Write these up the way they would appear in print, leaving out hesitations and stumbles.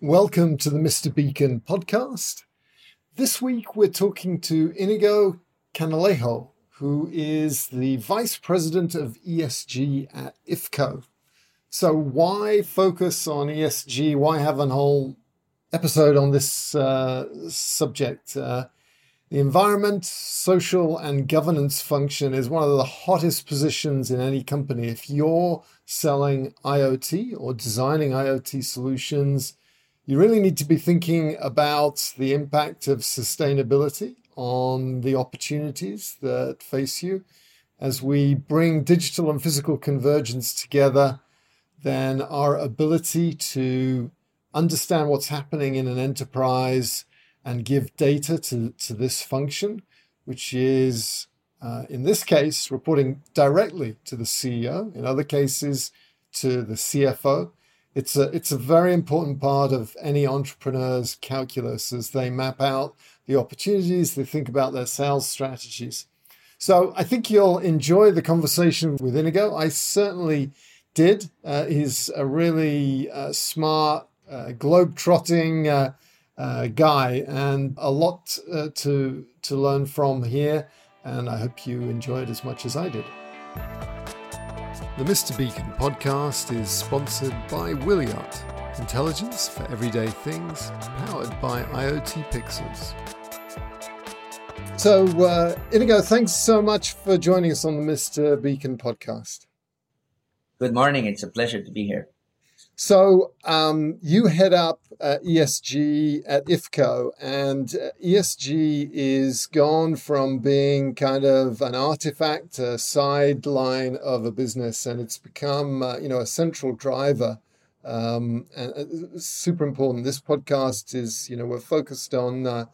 Welcome to the Mr. Beacon podcast. This week we're talking to Inigo Canalejo, who is the Vice President of ESG at IFCO. So why focus on ESG? Why have a whole episode on this subject? The environment, social and governance function is one of the hottest positions in any company. If you're selling IoT or designing IoT solutions, you really need to be thinking about the impact of sustainability on the opportunities that face you. As we bring digital and physical convergence together, then our ability to understand what's happening in an enterprise and give data to this function, which is, in this case, reporting directly to the CEO, in other cases, to the CFO. It's a very important part of any entrepreneur's calculus as they map out the opportunities, they think about their sales strategies. So I think you'll enjoy the conversation with Inigo. I certainly did. He's a really smart, globe-trotting guy, and a lot to learn from here. And I hope you enjoyed as much as I did. The Mr. Beacon podcast is sponsored by Wiliot, intelligence for everyday things, powered by IoT Pixels. So, Inigo, thanks so much for joining us on the Mr. Beacon podcast. Good morning. It's a pleasure to be here. So, you head up ESG at IFCO, and ESG is gone from being kind of an artifact, a sideline of a business, and it's become, a central driver. And super important. This podcast is, we're focused on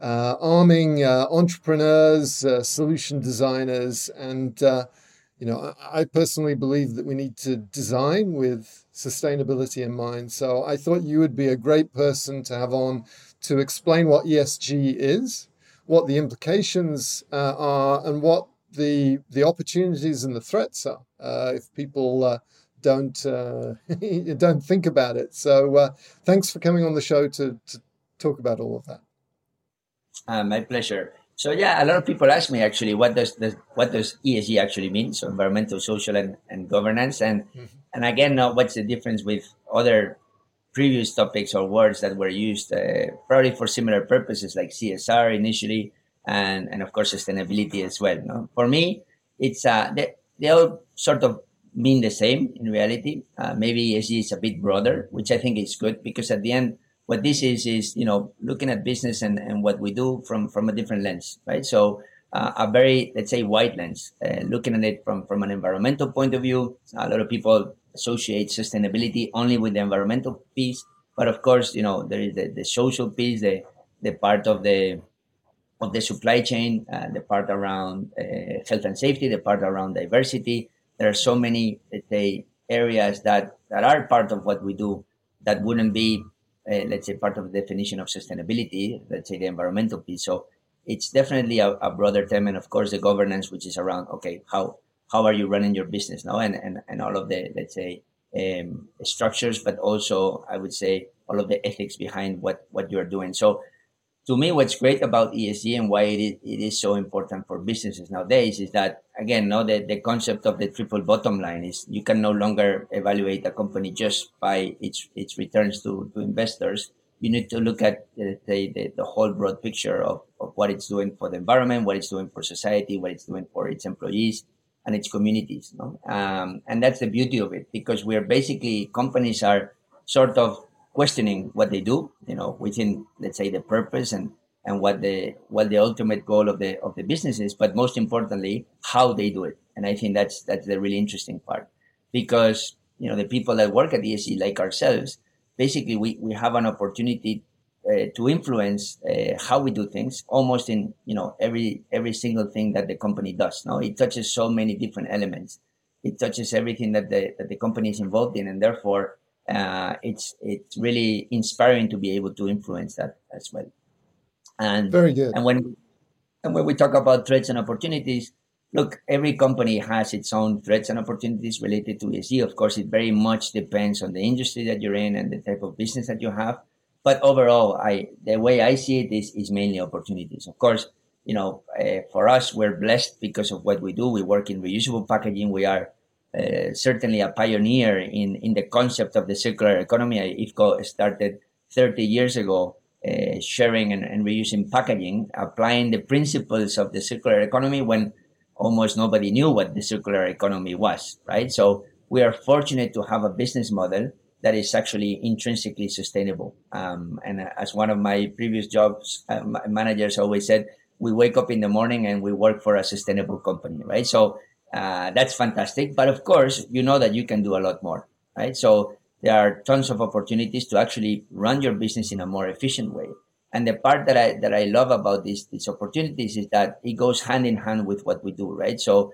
arming entrepreneurs, solution designers, and I personally believe that we need to design with sustainability in mind. So I thought you would be a great person to have on to explain what ESG is, what the implications are, and what the opportunities and the threats are if people don't think about it. So thanks for coming on the show to talk about all of that. My pleasure. So yeah, a lot of people ask me actually, what does ESG actually mean? So environmental, social, and governance, and again, what's the difference with other previous topics or words that were used probably for similar purposes like CSR initially, and of course sustainability as well. No, for me, it's they all sort of mean the same in reality. Maybe ESG is a bit broader, which I think is good because at the end, what this is, looking at business and what we do from a different lens, right? So a very, let's say, wide lens, looking at it from an environmental point of view. A lot of people associate sustainability only with the environmental piece. But of course, there is the social piece, the part of the supply chain, the part around health and safety, the part around diversity. There are so many, let's say, areas that are part of what we do that wouldn't be, let's say, part of the definition of sustainability, let's say the environmental piece. So it's definitely a broader term. And of course, the governance, which is around, okay, how are you running your business now? And all of the, let's say, structures, but also I would say all of the ethics behind what you're doing. So to me, what's great about ESG and why it is so important for businesses nowadays is that, again, the concept of the triple bottom line is you can no longer evaluate a company just by its returns to investors. You need to look at the whole broad picture of what it's doing for the environment, what it's doing for society, what it's doing for its employees and its communities. And that's the beauty of it, because we're basically, companies are sort of questioning what they do, within, let's say, the purpose and what the ultimate goal of the business is, but most importantly, how they do it. And I think that's the really interesting part, because, the people that work at ESG, like ourselves, basically we have an opportunity to influence how we do things almost in, every single thing that the company does. It touches so many different elements. It touches everything that the company is involved in, and therefore, it's really inspiring to be able to influence that as well. And very good. And when we talk about threats and opportunities, look, every company has its own threats and opportunities related to ESG. Of course, it very much depends on the industry that you're in and the type of business that you have. But overall, the way I see it is mainly opportunities. Of course, for us, we're blessed because of what we do. We work in reusable packaging. We are certainly a pioneer in the concept of the circular economy. IFCO started 30 years ago sharing and reusing packaging, applying the principles of the circular economy when almost nobody knew what the circular economy was, right? So we are fortunate to have a business model that is actually intrinsically sustainable. And as one of my previous jobs, managers always said, we wake up in the morning and we work for a sustainable company, right? So that's fantastic. But of course, that you can do a lot more, right? So there are tons of opportunities to actually run your business in a more efficient way. And the part that I love about these opportunities is that it goes hand in hand with what we do, right? So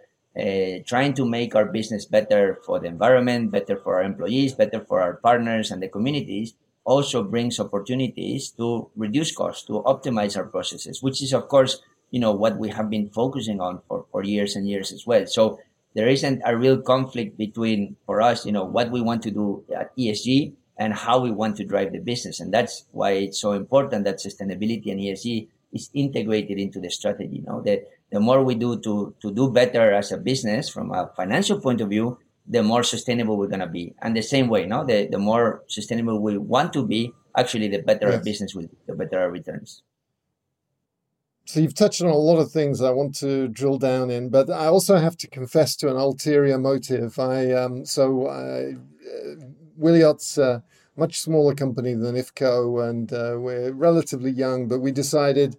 trying to make our business better for the environment, better for our employees, better for our partners and the communities also brings opportunities to reduce costs, to optimize our processes, which is, of course, what we have been focusing on for years and years as well. So there isn't a real conflict between, for us, what we want to do at ESG and how we want to drive the business. And that's why it's so important that sustainability and ESG is integrated into the strategy. That the more we do to do better as a business from a financial point of view, the more sustainable we're going to be. And the same way, the more sustainable we want to be, actually, the better our business will be, the better our returns. So you've touched on a lot of things I want to drill down in, but I also have to confess to an ulterior motive. Wiliot's a much smaller company than IFCO, and we're relatively young, but we decided,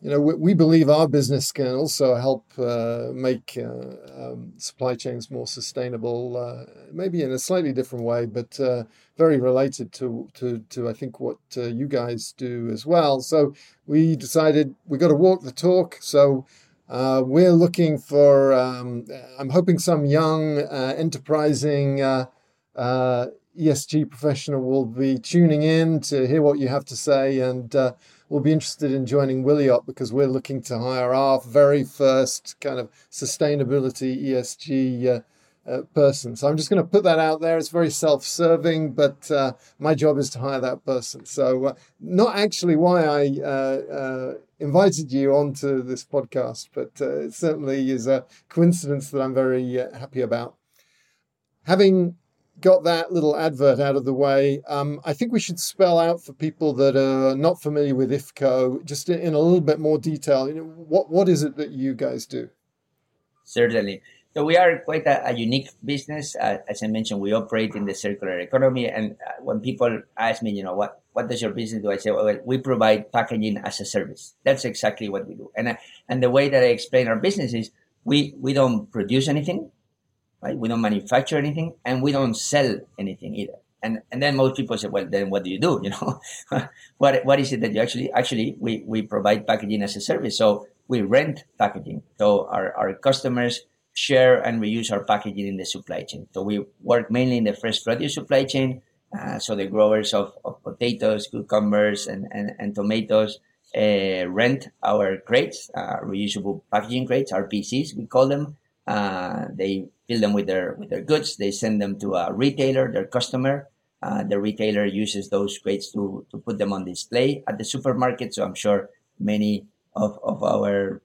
we believe our business can also help make supply chains more sustainable, maybe in a slightly different way, but very related to I think what you guys do as well. So we decided we got to walk the talk. So we're looking for, I'm hoping some young, enterprising ESG professional will be tuning in to hear what you have to say, and we'll be interested in joining Wiliot because we're looking to hire our very first kind of sustainability ESG person. So I'm just going to put that out there. It's very self-serving, but my job is to hire that person. So not actually why I invited you onto this podcast, but it certainly is a coincidence that I'm very happy about. Having got that little advert out of the way, I think we should spell out for people that are not familiar with IFCO, just in a little bit more detail, what is it that you guys do? Certainly. So we are quite a unique business. As I mentioned, we operate in the circular economy. And when people ask me, what does your business do? I say, well, we provide packaging as a service. That's exactly what we do. And the way that I explain our business is we don't produce anything. Right? We don't manufacture anything, and we don't sell anything either. And then most people say, well, then what do you do? What is it that you actually we provide packaging as a service? So we rent packaging. So our customers share and reuse our packaging in the supply chain. So we work mainly in the fresh produce supply chain. So the growers of potatoes, cucumbers, and tomatoes rent our crates, reusable packaging crates, RPCs, we call them. They fill them with their goods. They send them to a retailer, their customer, The retailer uses those crates to put them on display at the supermarket. So I'm sure many of our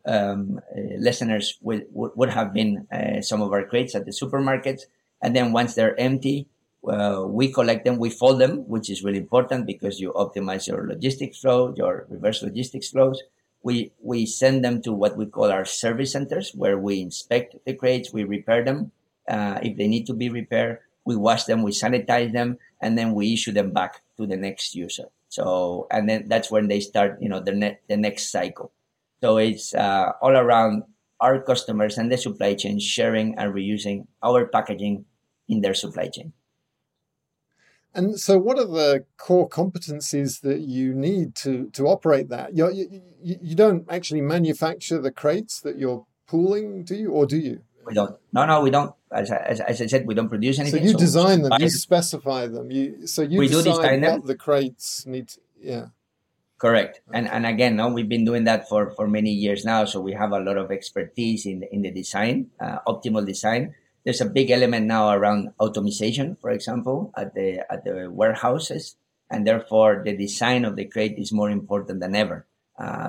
listeners would have been some of our crates at the supermarkets. And then once they're empty, we collect them, we fold them, which is really important because you optimize your logistics flow, your reverse logistics flows. We send them to what we call our service centers, where we inspect the crates, we repair them. If they need to be repaired, we wash them, we sanitize them, and then we issue them back to the next user. So, and then that's when they start, the next cycle. So it's all around our customers and the supply chain sharing and reusing our packaging in their supply chain. And so what are the core competencies that you need to operate that? You don't actually manufacture the crates that you're pooling, do you? Or do you? We don't. No, we don't. As I said, we don't produce anything. So you design them, you specify them. We do design what the crates need. Yeah. Correct. Okay. And again, we've been doing that for many years now. So we have a lot of expertise in the design, optimal design. There's a big element now around automation, for example, at the warehouses, and therefore the design of the crate is more important than ever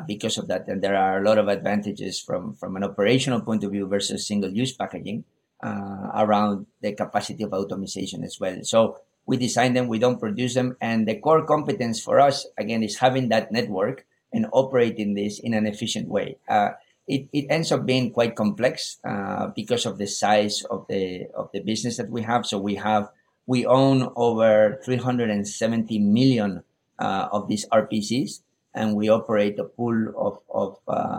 because of that. And there are a lot of advantages from an operational point of view versus single-use packaging around the capacity of automation as well. So we design them, we don't produce them, and the core competence for us again is having that network and operating this in an efficient way. It ends up being quite complex because of the size of the business that we have. So we own over 370 million of these RPCs, and we operate a pool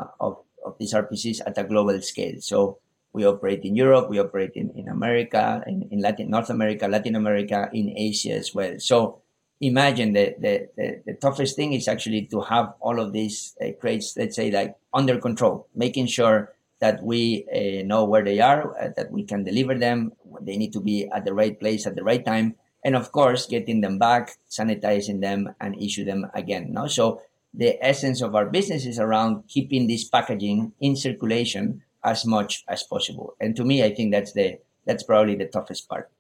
of these RPCs at a global scale. So we operate in Europe, we operate in America, in North America, Latin America, in Asia as well. So imagine the toughest thing is actually to have all of these crates, let's say, like under control, making sure that we know where they are, that we can deliver them. They need to be at the right place at the right time. And of course, getting them back, sanitizing them, and issue them again. No? So the essence of our business is around keeping this packaging in circulation as much as possible. And to me, I think that's probably the toughest part.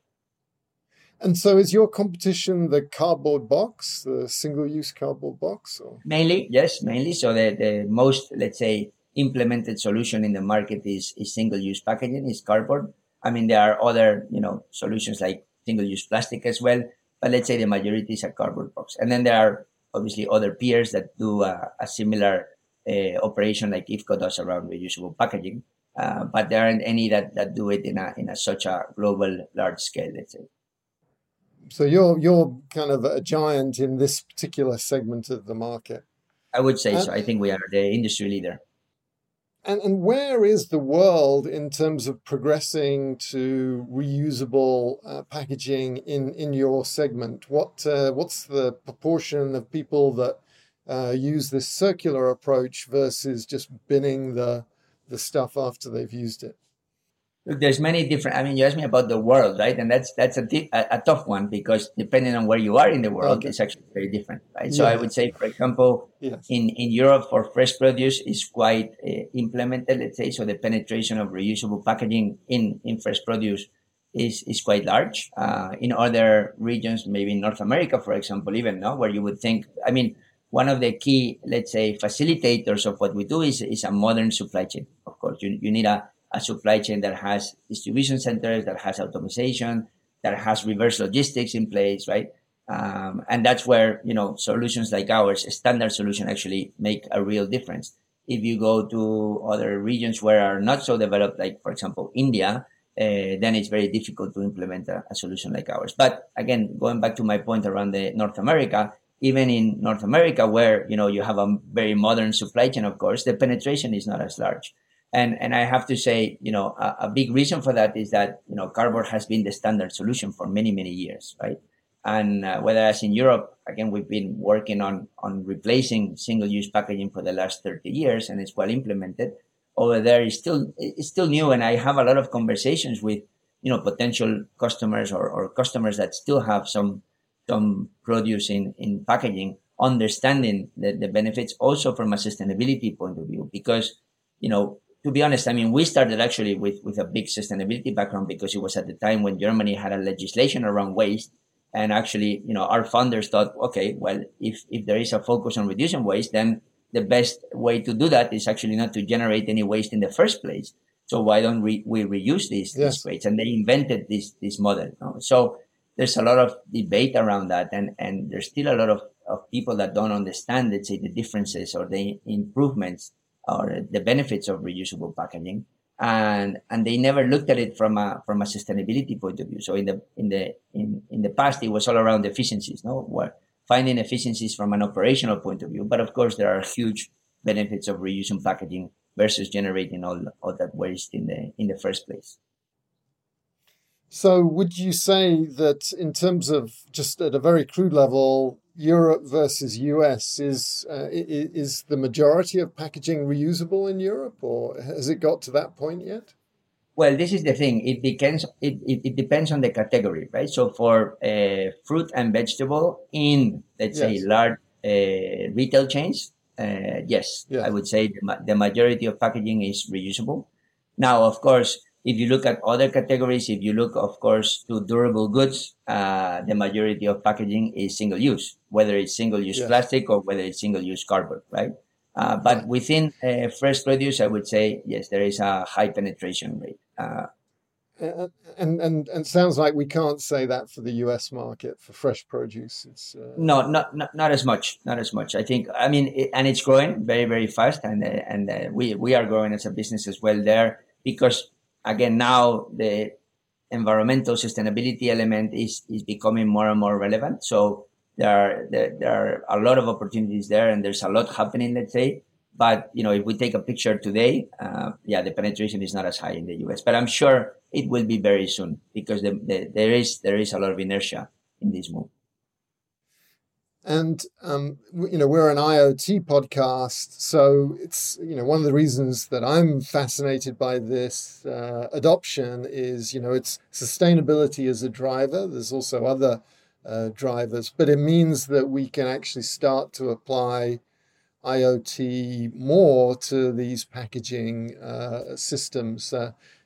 And so is your competition the cardboard box, the single-use cardboard box? Or? Mainly, yes, mainly. So the most, let's say, implemented solution in the market is single-use packaging, is cardboard. I mean, there are other, solutions like single-use plastic as well, but let's say the majority is a cardboard box. And then there are obviously other peers that do a similar operation like IFCO does around reusable packaging, but there aren't any that do it in such a global, large scale, let's say. So you're kind of a giant in this particular segment of the market. I would say so. I think we are the industry leader. And where is the world in terms of progressing to reusable packaging in your segment? What's the proportion of people that use this circular approach versus just binning the stuff after they've used it? Look, there's many different. I mean, you asked me about the world, right? And that's a tough one because depending on where you are in the world, okay. It's actually very different, right? Yeah. So I would say, for example, yes. in Europe for fresh produce is quite implemented, let's say. So the penetration of reusable packaging in fresh produce is quite large. In other regions, maybe in North America, for example, even now where you would think, I mean, one of the key, let's say, facilitators of what we do is a modern supply chain. Of course, you need a supply chain that has distribution centers, that has automation, that has reverse logistics in place, right? And that's where, solutions like ours, a standard solution, actually make a real difference. If you go to other regions where are not so developed, like, for example, India, then it's very difficult to implement a solution like ours. But again, going back to my point around the North America, even in North America, where, you have a very modern supply chain, of course, the penetration is not as large. And I have to say, a big reason for that is that, cardboard has been the standard solution for many, many years, right? And whereas in Europe, again, we've been working on replacing single-use packaging for the last 30 years, and it's well implemented. Over there, it's still new, and I have a lot of conversations with, potential customers or customers that still have some produce in packaging, understanding the benefits also from a sustainability point of view, because, to be honest, I mean, we started actually with a big sustainability background because it was at the time when Germany had a legislation around waste And actually, you know, our funders thought, okay, well, if there is a focus on reducing waste, then the best way to do that is actually not to generate any waste in the first place. So why don't we reuse these waste? And they invented this model. No? So there's a lot of debate around that. And there's still a lot of people that don't understand, let's say, the differences or the improvements or the benefits of reusable packaging. And they never looked at it from a sustainability point of view. So in the past, it was all around efficiencies, no? We're finding efficiencies from an operational point of view. But of course, there are huge benefits of reusing packaging versus generating all that waste in the first place. So would you say that in terms of just at a very crude level, Europe versus US, is the majority of packaging reusable in Europe, or has it got to that point yet? Well, this is the thing. It depends on the category, right? So for fruit and vegetable in, let's say, large retail chains, I would say the majority of packaging is reusable. Now, of course, if you look at other categories, if you look, of course, to durable goods, the majority of packaging is single use, whether it's single use plastic or whether it's single use cardboard, right? But within fresh produce, I would say, yes, there is a high penetration rate. And sounds like we can't say that for the US market for fresh produce. It's, no, not as much, not as much. I think, I mean, and it's growing very, very fast. And we are growing as a business as well there because, again, now the environmental sustainability element is becoming more and more relevant. So there are a lot of opportunities there, and there's a lot happening, let's say. But, you know, if we take a picture today, the penetration is not as high in the US. But I'm sure it will be very soon because there is a lot of inertia in this move. And, you know, we're an IoT podcast, so it's, you know, one of the reasons that I'm fascinated by this adoption is, you know, it's sustainability as a driver. There's also other drivers, but it means that we can actually start to apply IoT more to these packaging systems.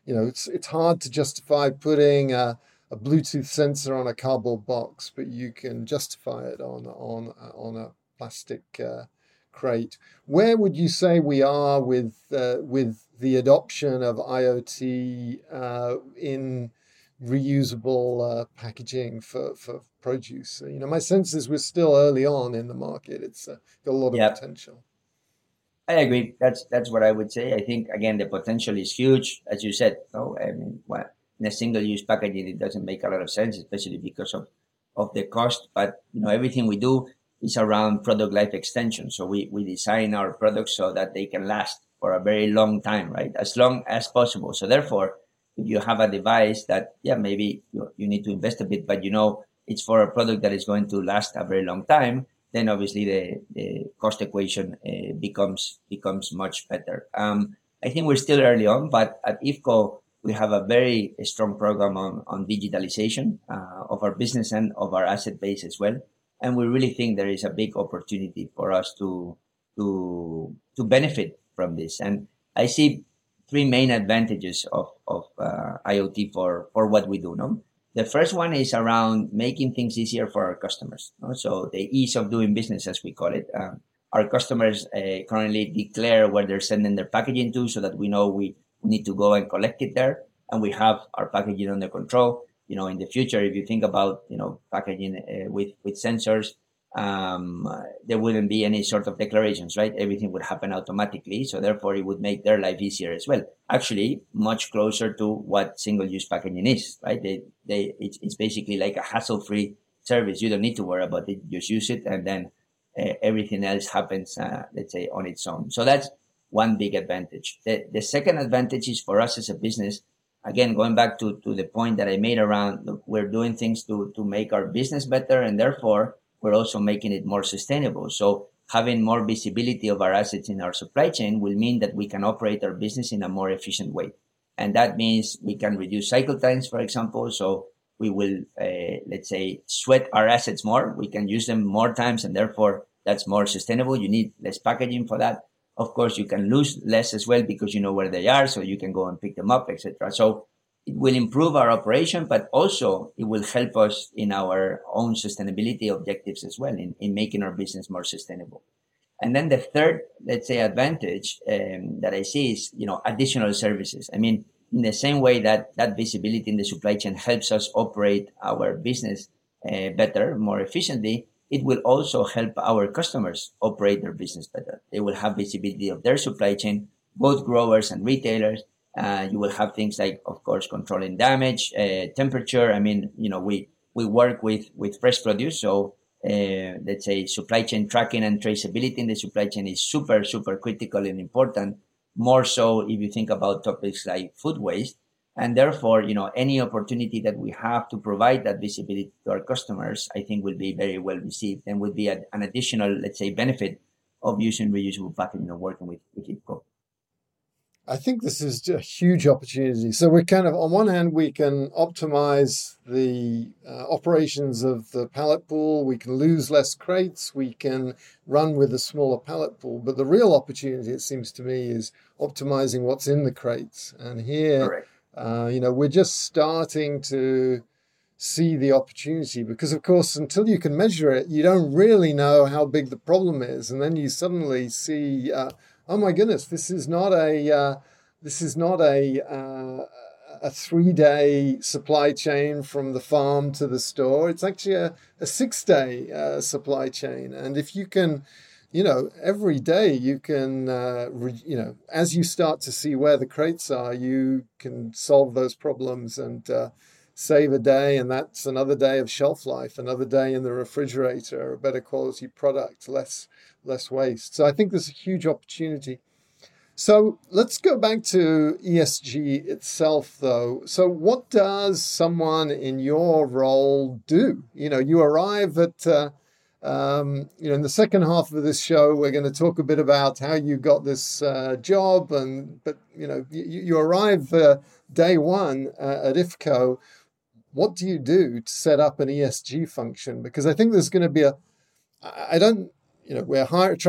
You know, it's hard to justify putting a Bluetooth sensor on a cardboard box, but you can justify it on a plastic crate. Where would you say we are with the adoption of IoT in reusable packaging for produce? You know, my sense is we're still early on in the market. It's got a lot of potential. I agree. That's what I would say. I think again the potential is huge, as you said. No, I mean what. In a single-use packaging, it doesn't make a lot of sense, especially because of the cost. But, you know, everything we do is around product life extension. So we design our products so that they can last for a very long time, right? As long as possible. So therefore, if you have a device that, maybe you need to invest a bit, but, you know, it's for a product that is going to last a very long time, then obviously the cost equation becomes much better. I think we're still early on, but at IFCO, we have a very strong program on digitalization of our business and of our asset base as well. And we really think there is a big opportunity for us to benefit from this. And I see three main advantages of IoT for what we do. No? The first one is around making things easier for our customers. No? So the ease of doing business, as we call it. Our customers currently declare where they're sending their packaging to so that we know we need to go and collect it there, and we have our packaging under control. You know, in the future, if you think about, you know, packaging with sensors, there wouldn't be any sort of declarations, right? Everything would happen automatically. So therefore, it would make their life easier as well. Actually, much closer to what single-use packaging is, right? It's basically like a hassle-free service. You don't need to worry about it. Just use it, and then everything else happens, let's say, on its own. So that's one big advantage. The second advantage is for us as a business, again, going back to the point that I made around, look, we're doing things to make our business better, and therefore we're also making it more sustainable. So having more visibility of our assets in our supply chain will mean that we can operate our business in a more efficient way. And that means we can reduce cycle times, for example. So we will, let's say, sweat our assets more. We can use them more times, and therefore that's more sustainable. You need less packaging for that. Of course, you can lose less as well because you know where they are, so you can go and pick them up, etc. So It will improve our operation, but also it will help us in our own sustainability objectives as well, in making our business more sustainable. And then the third, let's say, advantage that I see is, additional services. I mean, in the same way that visibility in the supply chain helps us operate our business better, more efficiently, it will also help our customers operate their business better. They will have visibility of their supply chain, both growers and retailers. You will have things like, of course, controlling damage, temperature. I mean, we work with fresh produce. So, let's say supply chain tracking and traceability in the supply chain is super, super critical and important, more so if you think about topics like food waste. And therefore, any opportunity that we have to provide that visibility to our customers, I think will be very well received and would be an additional, let's say, benefit of using reusable packaging or working with IFCO. I think this is a huge opportunity. So we're kind of, on one hand, we can optimize the operations of the pallet pool. We can lose less crates. We can run with a smaller pallet pool. But the real opportunity, it seems to me, is optimizing what's in the crates. And here, we're just starting to see the opportunity because, of course, until you can measure it, you don't really know how big the problem is. And then you suddenly see... oh my goodness! This is not a 3-day supply chain from the farm to the store. It's actually a 6-day supply chain. And if you can, every day you can, as you start to see where the crates are, you can solve those problems and save a day. And that's another day of shelf life, another day in the refrigerator, a better quality product, less waste. So I think there's a huge opportunity. So let's go back to ESG itself, though. So what does someone in your role do? You arrive at, in the second half of this show, we're going to talk a bit about how you got this job. But you arrive day one at IFCO. What do you do to set up an ESG function? Because I think there's going to be trying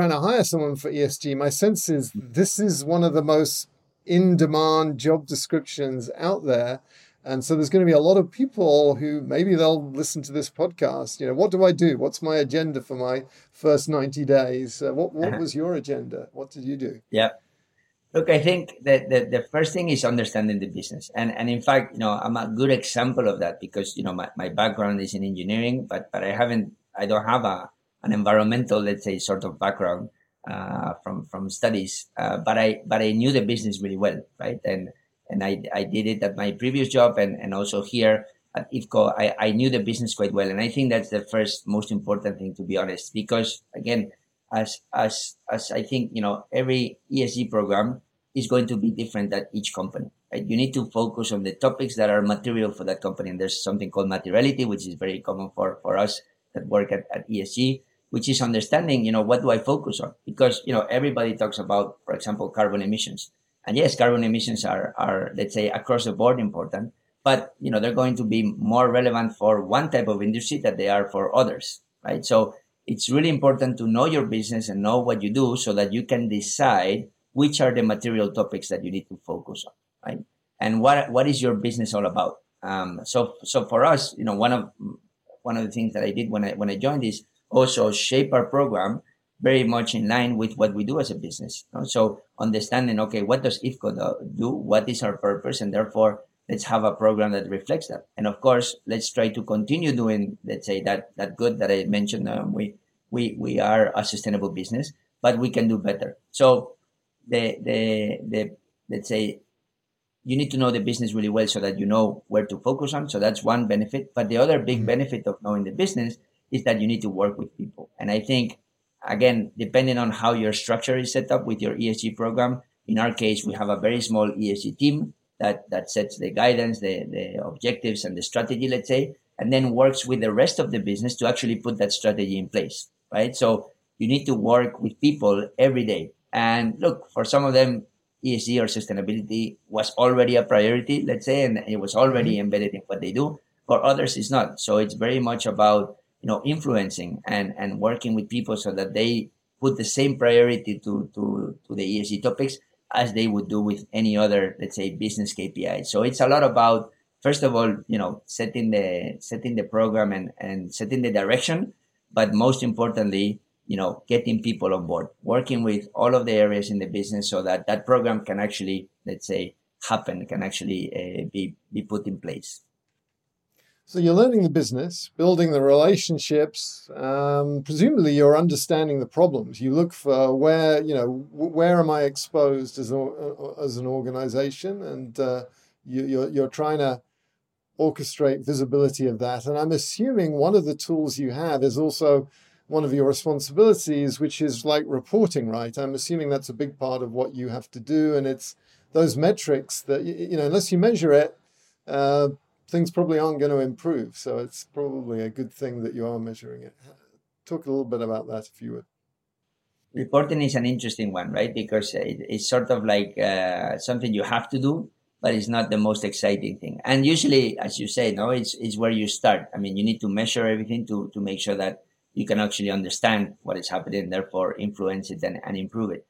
to hire someone for ESG. My sense is this is one of the most in-demand job descriptions out there. And so there's going to be a lot of people who maybe they'll listen to this podcast. What do I do? What's my agenda for my first 90 days? What was your agenda? What did you do? Yeah. Look, I think that the first thing is understanding the business. And in fact, I'm a good example of that because, my background is in engineering, but I don't have an environmental, let's say, sort of background from studies, but I knew the business really well, right? And I did it at my previous job and also here at IFCO. I knew the business quite well, and I think that's the first most important thing, to be honest, because again, as I think every ESG program is going to be different at each company. Right? You need to focus on the topics that are material for that company, and there's something called materiality, which is very common for us that work at ESG. Which is understanding, what do I focus on? Because, everybody talks about, for example, carbon emissions. And yes, carbon emissions are, let's say, across the board important, but, they're going to be more relevant for one type of industry than they are for others, right? So it's really important to know your business and know what you do so that you can decide which are the material topics that you need to focus on, right? And what is your business all about? So for us, one of the things that I did when I joined is also shape our program very much in line with what we do as a business. So understanding, okay, what does IFCO do? What is our purpose? And therefore, let's have a program that reflects that. And of course, let's try to continue doing, let's say, that good that I mentioned. We are a sustainable business, but we can do better. So the let's say, you need to know the business really well so that you know where to focus on. So that's one benefit. But the other big benefit of knowing the business is that you need to work with people. And I think, again, depending on how your structure is set up with your ESG program, in our case, we have a very small ESG team that sets the guidance, the objectives, and the strategy, let's say, and then works with the rest of the business to actually put that strategy in place, right? So you need to work with people every day. And look, for some of them, ESG or sustainability was already a priority, let's say, and it was already embedded in what they do. For others, it's not. So it's very much about, influencing and working with people so that they put the same priority to the ESG topics as they would do with any other, let's say, business KPI. So it's a lot about, first of all, you know, setting the program and setting the direction, but most importantly, you know, getting people on board, working with all of the areas in the business so that that program can actually, let's say, happen, can actually be put in place. So you're learning the business, building the relationships. Presumably, you're understanding the problems. You look for where, you know, where am I exposed as an organization, and you're trying to orchestrate visibility of that. And I'm assuming one of the tools you have is also one of your responsibilities, which is like reporting, right? I'm assuming that's a big part of what you have to do, and it's those metrics that, you know, unless you measure it, things probably aren't going to improve. So it's probably a good thing that you are measuring it. Talk a little bit about that, if you would. Reporting is an interesting one, right? Because it's sort of like something you have to do, but it's not the most exciting thing. And usually, as you say, no, it's where you start. I mean, you need to measure everything to make sure that you can actually understand what is happening, therefore influence it and improve it.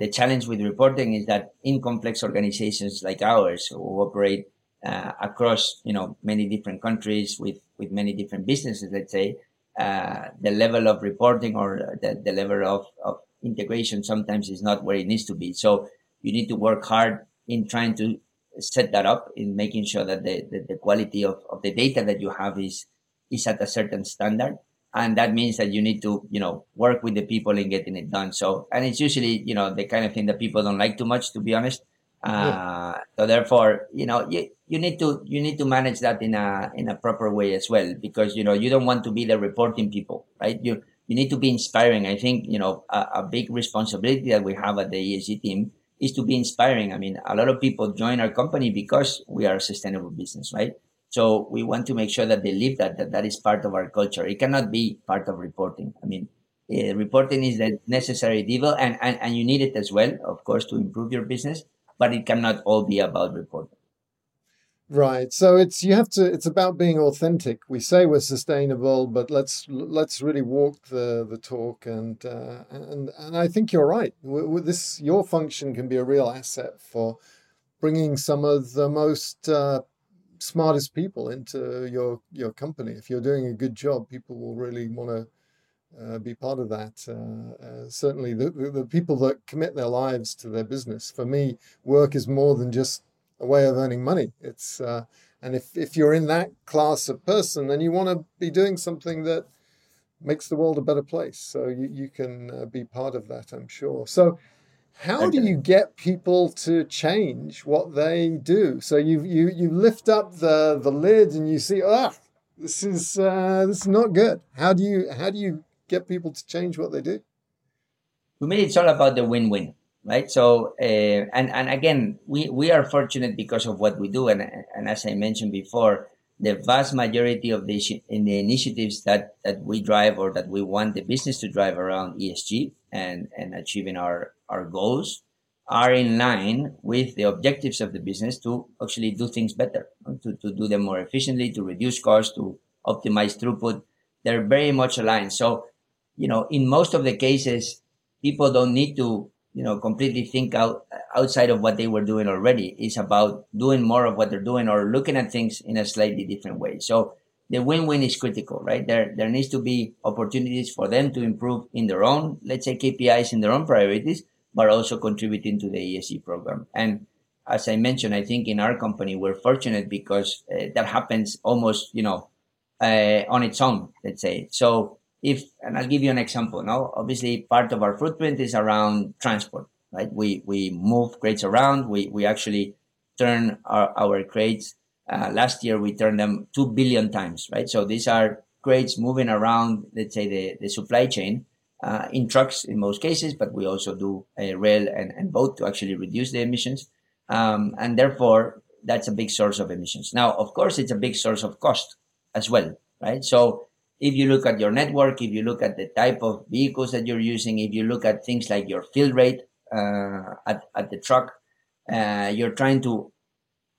The challenge with reporting is that in complex organizations like ours, who operate across, you know, many different countries with many different businesses, let's say, the level of reporting or the level of integration sometimes is not where it needs to be. So you need to work hard in trying to set that up, in making sure that the quality of the data that you have is at a certain standard. And that means that you need to, you know, work with the people in getting it done. So, and it's usually, you know, the kind of thing that people don't like too much, to be honest. Yeah. So therefore, you know, you need to manage that in a proper way as well, because, you know, you don't want to be the reporting people, right? You need to be inspiring. I think, you know, a big responsibility that we have at the ESG team is to be inspiring. I mean, a lot of people join our company because we are a sustainable business, right? So we want to make sure that they live that is part of our culture. It cannot be part of reporting. I mean, reporting is the necessary devil, and you need it as well, of course, to improve your business, but it cannot all be about reporting. Right. So it's about being authentic. We say we're sustainable, but let's really walk the talk. And I think you're right. This, your function can be a real asset for bringing some of the most smartest people into your company. If you're doing a good job, people will really want to be part of that. Certainly the people that commit their lives to their business. For me, work is more than just a way of earning money. It's and if you're in that class of person, then you want to be doing something that makes the world a better place. So you can be part of that, I'm sure. So how do you get people to change what they do? So you lift up the lid and you see, this is not good. How do you get people to change what they do? To me, it's all about the win-win, right? So, and again, we are fortunate because of what we do. And as I mentioned before, the vast majority of the initiatives that we drive, or that we want the business to drive around ESG and achieving our goals, are in line with the objectives of the business to actually do things better, to do them more efficiently, to reduce costs, to optimize throughput. They're very much aligned. So, you know, in most of the cases, people don't need to, you know, completely think outside of what they were doing already. It's about doing more of what they're doing, or looking at things in a slightly different way. So the win-win is critical, right? There needs to be opportunities for them to improve in their own, let's say, KPIs, in their own priorities, but also contributing to the ESG program. And as I mentioned, I think in our company, we're fortunate because that happens almost, you know, on its own, let's say. So and I'll give you an example. Now, obviously, part of our footprint is around transport, right? We move crates around. We actually turn our crates. Last year, we turned them 2 billion times, right? So these are crates moving around, let's say, the supply chain. In trucks in most cases, but we also do rail and boat to actually reduce the emissions. And therefore, that's a big source of emissions. Now, of course, it's a big source of cost as well, right? So if you look at your network, if you look at the type of vehicles that you're using, if you look at things like your fill rate at the truck, you're trying to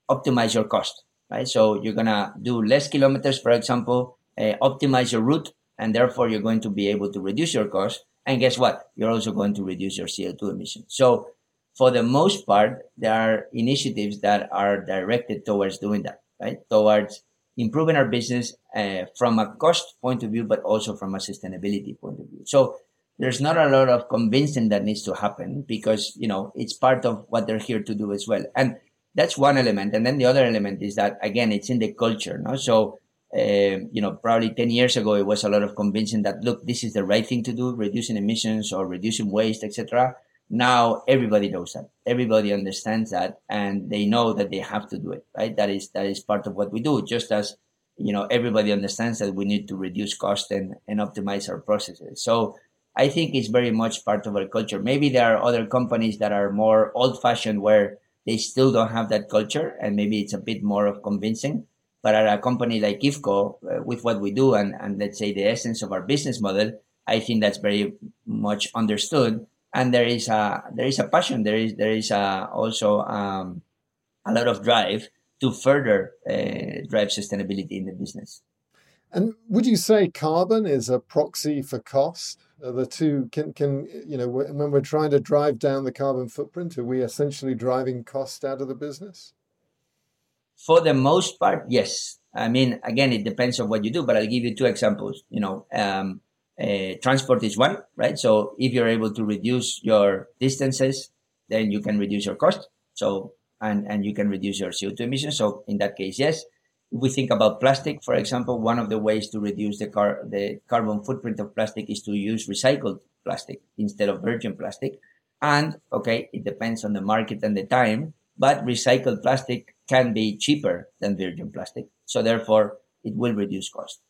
optimize your cost, right? So you're going to do less kilometers, for example, optimize your route, and therefore you're going to be able to reduce your cost. And guess what? You're also going to reduce your CO2 emissions. So for the most part, there are initiatives that are directed towards doing that, right? Towards improving our business from a cost point of view, but also from a sustainability point of view. So there's not a lot of convincing that needs to happen because, you know, it's part of what they're here to do as well. And that's one element. And then the other element is that, again, it's in the culture, no? So, you know, probably 10 years ago, it was a lot of convincing that, look, this is the right thing to do, reducing emissions or reducing waste, etc. Now everybody knows that. Everybody understands that, and they know that they have to do it, right? That is part of what we do, just as, you know, everybody understands that we need to reduce cost and optimize our processes. So I think it's very much part of our culture. Maybe there are other companies that are more old-fashioned where they still don't have that culture, and maybe it's a bit more of convincing. But at a company like IFCO, with what we do and let's say the essence of our business model, I think that's very much understood. And there is a passion. There is also a lot of drive to further drive sustainability in the business. And would you say carbon is a proxy for cost? The two can you know, when we're trying to drive down the carbon footprint, are we essentially driving cost out of the business? For the most part, yes. I mean, again, it depends on what you do, but I'll give you two examples. You know, transport is one, right? So if you're able to reduce your distances, then you can reduce your cost. So, and you can reduce your CO2 emissions. So in that case, yes. If we think about plastic, for example, one of the ways to reduce the carbon footprint of plastic is to use recycled plastic instead of virgin plastic. And okay, it depends on the market and the time, but recycled plastic can be cheaper than virgin plastic. So therefore, it will reduce cost.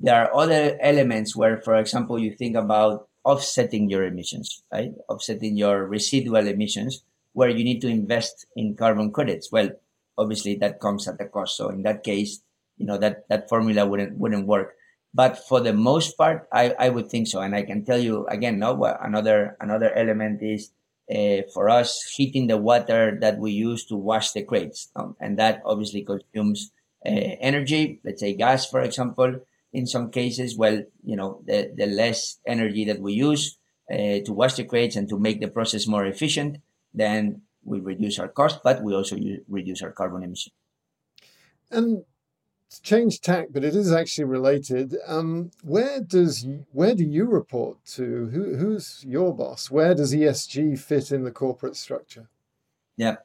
There are other elements where, for example, you think about offsetting your emissions, right? Offsetting your residual emissions, where you need to invest in carbon credits. Well, obviously that comes at a cost. So in that case, you know, that formula wouldn't work. But for the most part, I would think so. And I can tell you again, no, another element is for us heating the water that we use to wash the crates. And that obviously consumes energy, let's say gas, for example. In some cases, well, you know, the less energy that we use to wash the crates and to make the process more efficient, then we reduce our cost, but we also reduce our carbon emission. And to change tack, but it is actually related. Where do you report to? Who's your boss? Where does ESG fit in the corporate structure? Yeah.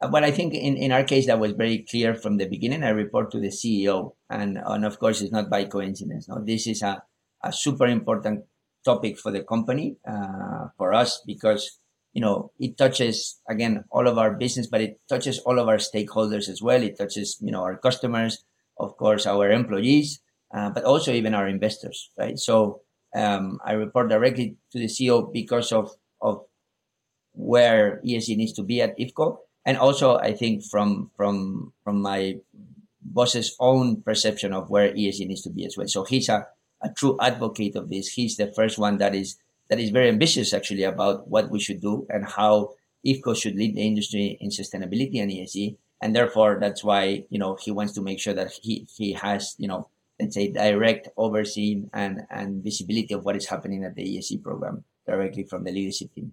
Well, I think in our case, that was very clear from the beginning. I report to the CEO. And of course, it's not by coincidence. No, this is a super important topic for the company, for us, because, you know, it touches, again, all of our business, but it touches all of our stakeholders as well. It touches, you know, our customers, of course, our employees, but also even our investors, right? So I report directly to the CEO because of where ESG needs to be at IFCO. And also, I think from my boss's own perception of where ESG needs to be as well. So he's a true advocate of this. He's the first one that is very ambitious, actually, about what we should do and how IFCO should lead the industry in sustainability and ESG. And therefore, that's why, you know, he wants to make sure that he has, you know, let's say direct overseeing and visibility of what is happening at the ESG program directly from the leadership team.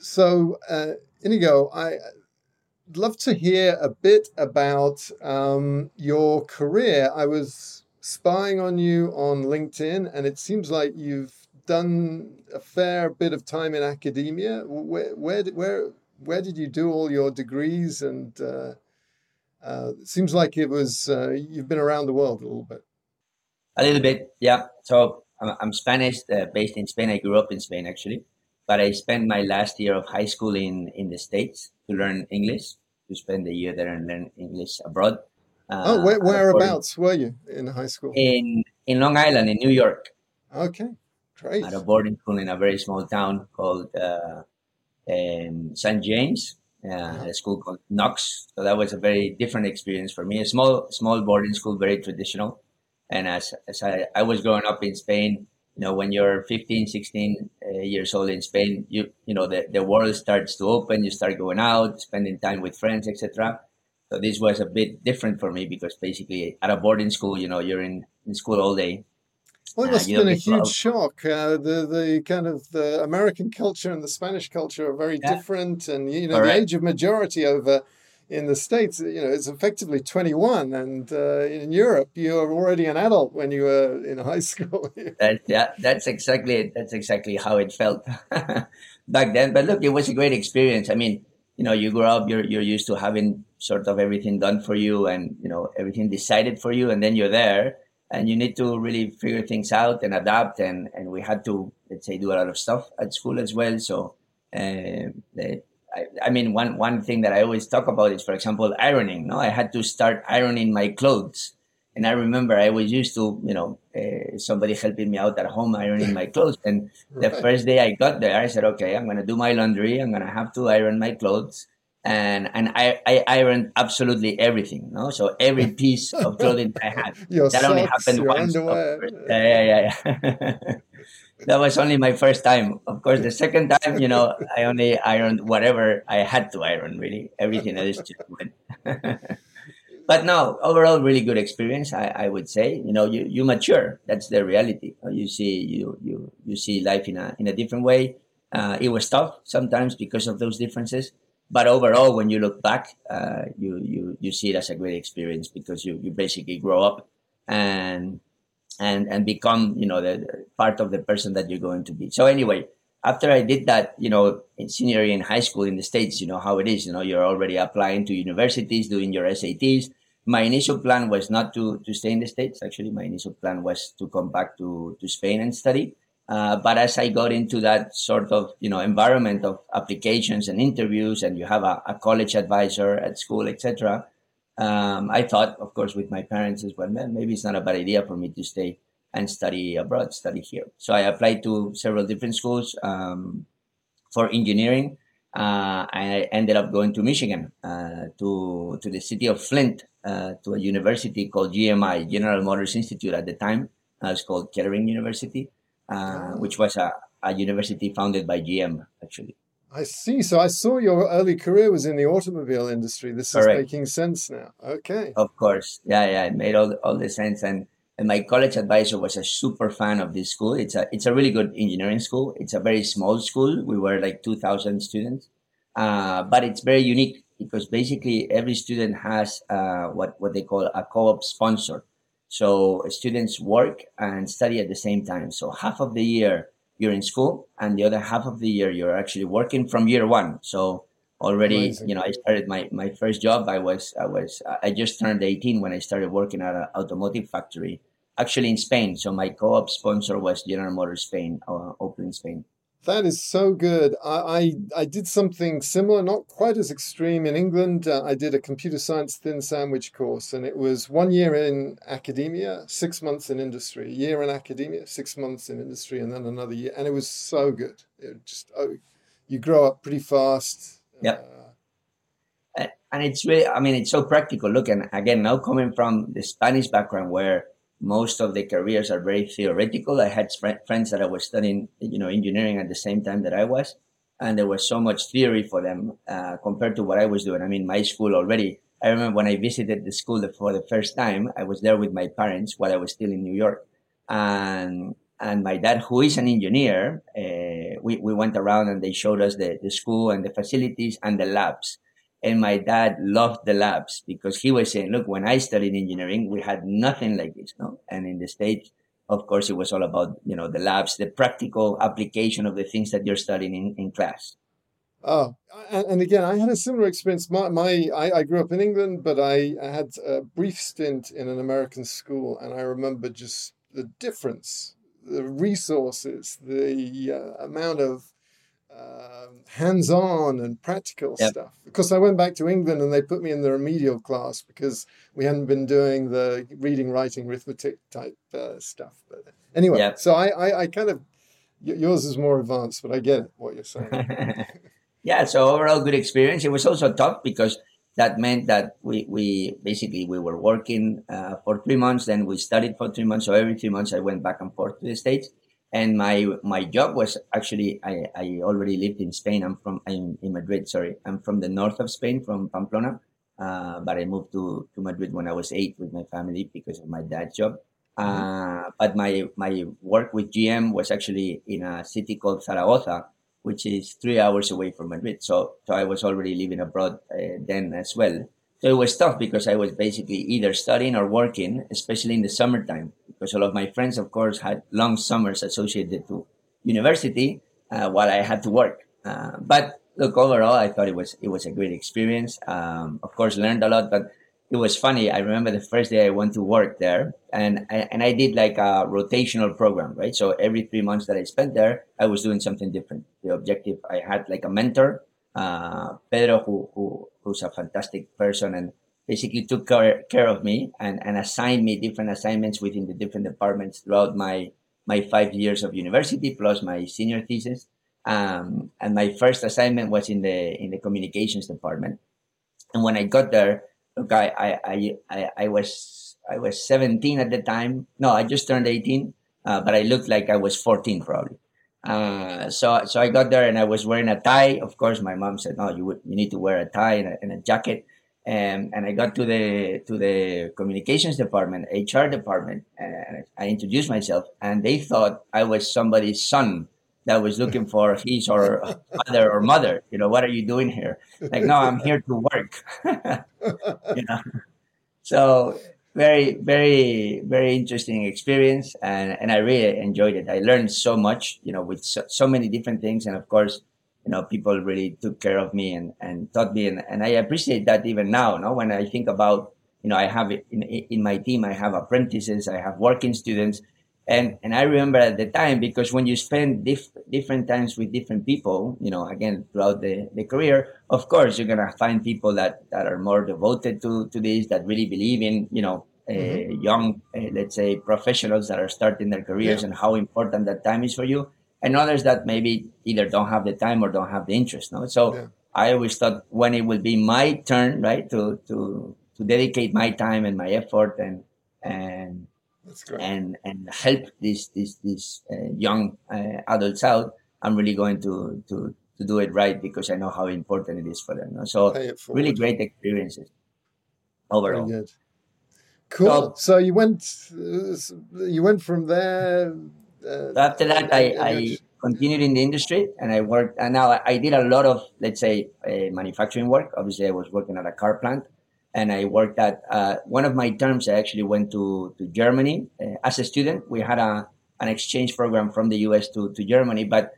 So, Inigo, I'd love to hear a bit about your career. I was spying on you on LinkedIn, and it seems like you've done a fair bit of time in academia. Where did you do all your degrees? And it seems like it was you've been around the world a little bit. A little bit, yeah. So I'm Spanish, based in Spain. I grew up in Spain, actually. But I spent my last year of high school in the States to learn English, to spend the year there and learn English abroad. Whereabouts were you in high school? In Long Island, in New York. Okay, great. At a boarding school in a very small town called St. James, a school called Knox. So that was a very different experience for me. A small boarding school, very traditional. And as I was growing up in Spain, you know, when you're 15, 16 years old in Spain, you know, the world starts to open. You start going out, spending time with friends, etc. So this was a bit different for me because basically at a boarding school, you know, you're in school all day. Well, it must have been a huge shock. The kind of the American culture and the Spanish culture are very different. And, you know, all the age of majority over in the States, you know, it's effectively 21. And in Europe, you're already an adult when you were in high school. That's exactly how it felt back then. But look, it was a great experience. I mean, you know, you grow up, you're used to having sort of everything done for you and, you know, everything decided for you. And then you're there and you need to really figure things out and adapt. And we had to, let's say, do a lot of stuff at school as well. So, one thing that I always talk about is, for example, ironing. No, I had to start ironing my clothes. And I remember I was used to, you know, somebody helping me out at home ironing my clothes. And the first day I got there, I said, okay, I'm going to do my laundry. I'm going to have to iron my clothes. And I ironed absolutely everything. No, so every piece of clothing I had. That socks, only happened once. Yeah. That was only my first time. Of course, the second time, you know, I only ironed whatever I had to iron, really. Everything else just went. But no, overall, really good experience, I would say. You know, you mature. That's the reality. You see life in a different way. It was tough sometimes because of those differences. But overall, when you look back, you see it as a great experience because you basically grow up and become, you know, the part of the person that you're going to be. So anyway, after I did that, you know, in senior year in high school in the States, you know how it is. You know, you're already applying to universities, doing your SATs. My initial plan was not to stay in the States. Actually, my initial plan was to come back to Spain and study. But as I got into that sort of, you know, environment of applications and interviews, and you have a college advisor at school, etc., I thought, of course, with my parents as well, man, maybe it's not a bad idea for me to stay and study abroad, study here. So I applied to several different schools for engineering. I ended up going to Michigan, to the city of Flint, to a university called GMI, General Motors Institute at the time. It's called Kettering University, which was a university founded by GM, actually. I see. So I saw your early career was in the automobile industry. This is making sense now. Okay. Of course. Yeah. It made all the sense. And my college advisor was a super fan of this school. It's a really good engineering school. It's a very small school. We were like 2,000 students. But it's very unique because basically every student has what they call a co-op sponsor. So students work and study at the same time. So half of the year you're in school and the other half of the year you're actually working from year one. So already, amazing. You know, I started my first job. I just turned 18 when I started working at an automotive factory. Actually in Spain. So my co-op sponsor was General Motors Spain, Opel in Spain. That is so good. I did something similar, not quite as extreme in England. I did a computer science thin sandwich course, and it was 1 year in academia, 6 months in industry, a year in academia, 6 months in industry, and then another year. And it was so good. It just, you grow up pretty fast. Yeah. And it's really, I mean, it's so practical. Look, and again, now coming from the Spanish background where most of the careers are very theoretical. I had friends that I was studying, you know, engineering at the same time that I was, and there was so much theory for them compared to what I was doing. I mean, my school already, I remember when I visited the school for the first time, I was there with my parents while I was still in New York. And my dad, who is an engineer, we went around and they showed us the school and the facilities and the labs. And my dad loved the labs because he was saying, look, when I studied engineering, we had nothing like this. No? And in the States, Of course, it was all about, you know, the labs, the practical application of the things that you're studying in class. Oh, and again, I had a similar experience. I grew up in England, but I had a brief stint in an American school, and I remember just the difference, the resources, the amount of hands-on and practical stuff. Of course, I went back to England and they put me in the remedial class because we hadn't been doing the reading, writing, arithmetic type stuff. But anyway, so I kind of, yours is more advanced, but I get it, what you're saying. So overall good experience. It was also tough because that meant that we were working for 3 months, then we studied for 3 months. So every 3 months I went back and forth to the States. And my job was actually, I already lived in Spain. I'm in Madrid, sorry. I'm from the north of Spain, from Pamplona. But I moved to Madrid when I was 8 with my family because of my dad's job. But my work with GM was actually in a city called Zaragoza, which is 3 hours away from Madrid. So I was already living abroad then as well. So it was tough because I was basically either studying or working, especially in the summertime, because all of my friends, of course, had long summers associated to university while I had to work. But look, overall, I thought it was a great experience. Of course, learned a lot, but it was funny. I remember the first day I went to work there, and I did like a rotational program, right? So every 3 months that I spent there, I was doing something different. The objective, I had like a mentor, Pedro, who's a fantastic person and basically took care of me and assigned me different assignments within the different departments throughout my 5 years of university plus my senior thesis. And my first assignment was in the communications department. And when I got there, look, I was 17 at the time. No, I just turned 18, but I looked like I was 14 probably. So I got there and I was wearing a tie. Of course, my mom said, no, you need to wear a tie and a jacket. And I got to the communications department, HR department, and I introduced myself. And they thought I was somebody's son that was looking for his or father or mother. You know, what are you doing here? Like, no, I'm here to work. You know, so very, very, very interesting experience, and I really enjoyed it. I learned so much, you know, with so many different things, and of course, you know, people really took care of me and taught me. And I appreciate that even now, no? When I think about, you know, I have in my team, I have apprentices, I have working students. And I remember at the time, because when you spend different times with different people, you know, again, throughout the career, of course, you're going to find people that are more devoted to this, that really believe in, you know, young, let's say, professionals that are starting their careers and how important that time is for you. And others that maybe either don't have the time or don't have the interest. No, so I always thought when it would be my turn, right, to dedicate my time and my effort and that's great. and help these young adults out. I'm really going to do it right because I know how important it is for them. No? So really great experiences overall. Cool. So you went from there. After that, I continued in the industry and I worked. And now I did a lot of, let's say, manufacturing work. Obviously, I was working at a car plant and I worked at one of my terms. I actually went to Germany as a student. We had an exchange program from the US to Germany, but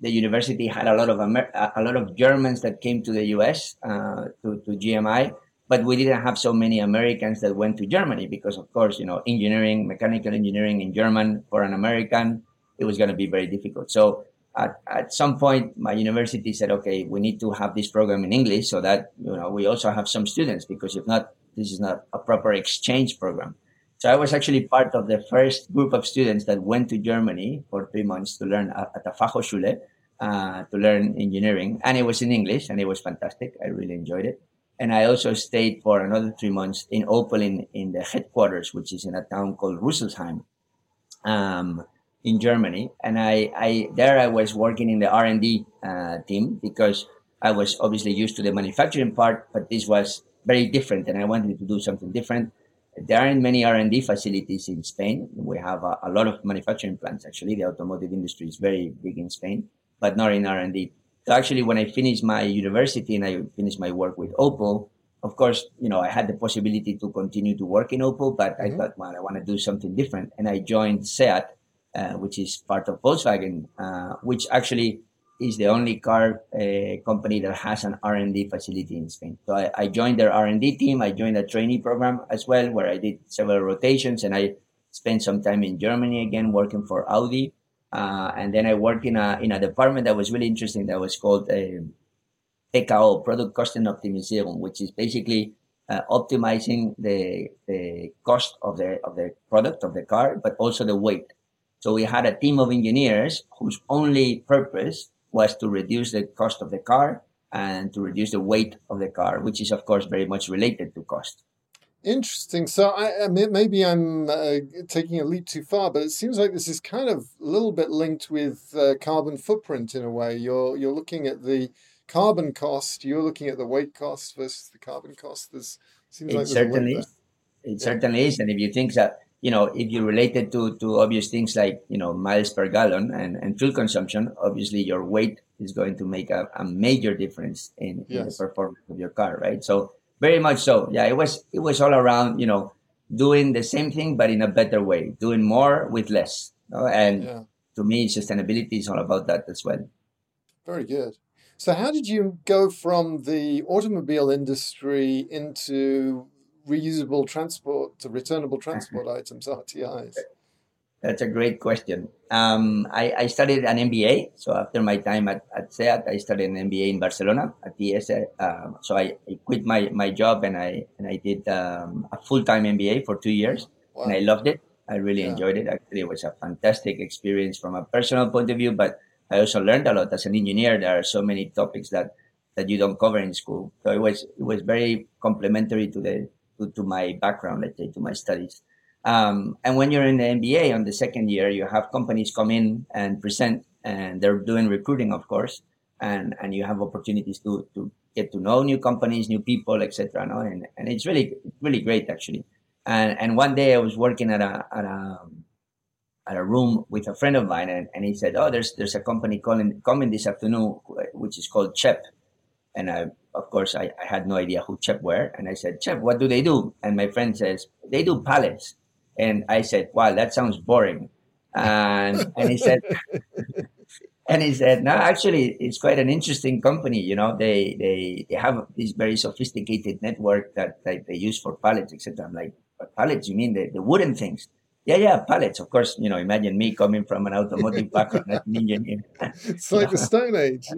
the university had a lot of Germans that came to the US to GMI. But we didn't have so many Americans that went to Germany because, of course, you know, engineering, mechanical engineering in German for an American, it was going to be very difficult. So at some point, my university said, okay, we need to have this program in English so that, you know, we also have some students because if not, this is not a proper exchange program. So I was actually part of the first group of students that went to Germany for 3 months to learn at the Fachhochschule, to learn engineering. And it was in English and it was fantastic. I really enjoyed it. And I also stayed for another 3 months in Opel in the headquarters, which is in a town called Rüsselsheim, in Germany. And I was working in the R&D team because I was obviously used to the manufacturing part, but this was very different and I wanted to do something different. There aren't many R&D facilities in Spain. We have a lot of manufacturing plants, actually. The automotive industry is very big in Spain, but not in R&D. So actually, when I finished my university and I finished my work with Opel, of course, you know, I had the possibility to continue to work in Opel, but I thought, well, I want to do something different. And I joined SEAT, which is part of Volkswagen, which actually is the only car company that has an R&D facility in Spain. So I joined their R&D team. I joined a trainee program as well, where I did several rotations, and I spent some time in Germany again, working for Audi. And then I worked in a department that was really interesting, that was called PKO, Product Cost and Optimization, which is basically optimizing the cost of the product, of the car, but also the weight. So we had a team of engineers whose only purpose was to reduce the cost of the car and to reduce the weight of the car, which is, of course, very much related to cost. Interesting. So maybe I'm taking a leap too far, but it seems like this is kind of a little bit linked with carbon footprint in a way. You're looking at the carbon cost, you're looking at the weight cost versus the carbon cost. It certainly is. And if you think that, you know, if you relate it to obvious things like, you know, miles per gallon and fuel consumption, obviously your weight is going to make a major difference in the performance of your car, right? So very much so. Yeah, it was all around, you know, doing the same thing, but in a better way, doing more with less. And to me, sustainability is all about that as well. Very good. So how did you go from the automobile industry into reusable transport to returnable transport items, RTIs? That's a great question. I studied an MBA. So after my time at SEAT, I studied an MBA in Barcelona at the ESA. So I quit my job and I did a full-time MBA for 2 years. Wow. And I loved it. I really enjoyed it. Actually, it was a fantastic experience from a personal point of view, but I also learned a lot. As an engineer, there are so many topics that you don't cover in school. So it was very complementary to my background, let's say, to my studies. And when you're in the MBA on the second year, you have companies come in and present, and they're doing recruiting, of course, and you have opportunities to get to know new companies, new people, etc. No? And it's really, really great, actually. And one day I was working at a room with a friend of mine, and he said, oh, there's a company coming this afternoon, which is called CHEP. And I, of course, I had no idea who CHEP were. And I said, CHEP, what do they do? And my friend says, they do pallets. And I said, wow, that sounds boring. And he said, no, actually, it's quite an interesting company. You know, they have this very sophisticated network that they use for pallets, etc. I'm like, pallets, you mean the wooden things? Yeah, pallets. Of course, you know, imagine me coming from an automotive background as an engineer. It's like the Stone Age.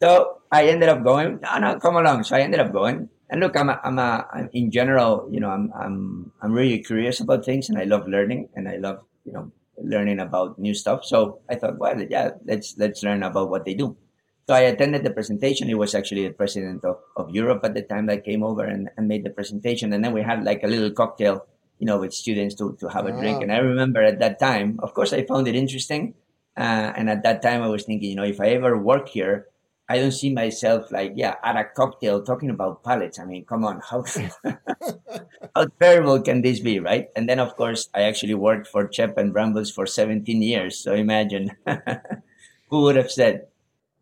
So I ended up going, no, come along. So I ended up going. And look, I'm in general, you know, I'm really curious about things, and I love learning, and I love, you know, learning about new stuff. So I thought, well, yeah, let's learn about what they do. So I attended the presentation. It was actually the president of Europe at the time that came over and made the presentation. And then we had like a little cocktail, you know, with students to have a drink. And I remember at that time, of course, I found it interesting. And at that time I was thinking, you know, if I ever work here, I don't see myself at a cocktail talking about pallets. I mean, come on, how terrible can this be, right? And then, of course, I actually worked for CHEP and Brambles for 17 years. So imagine who would have said.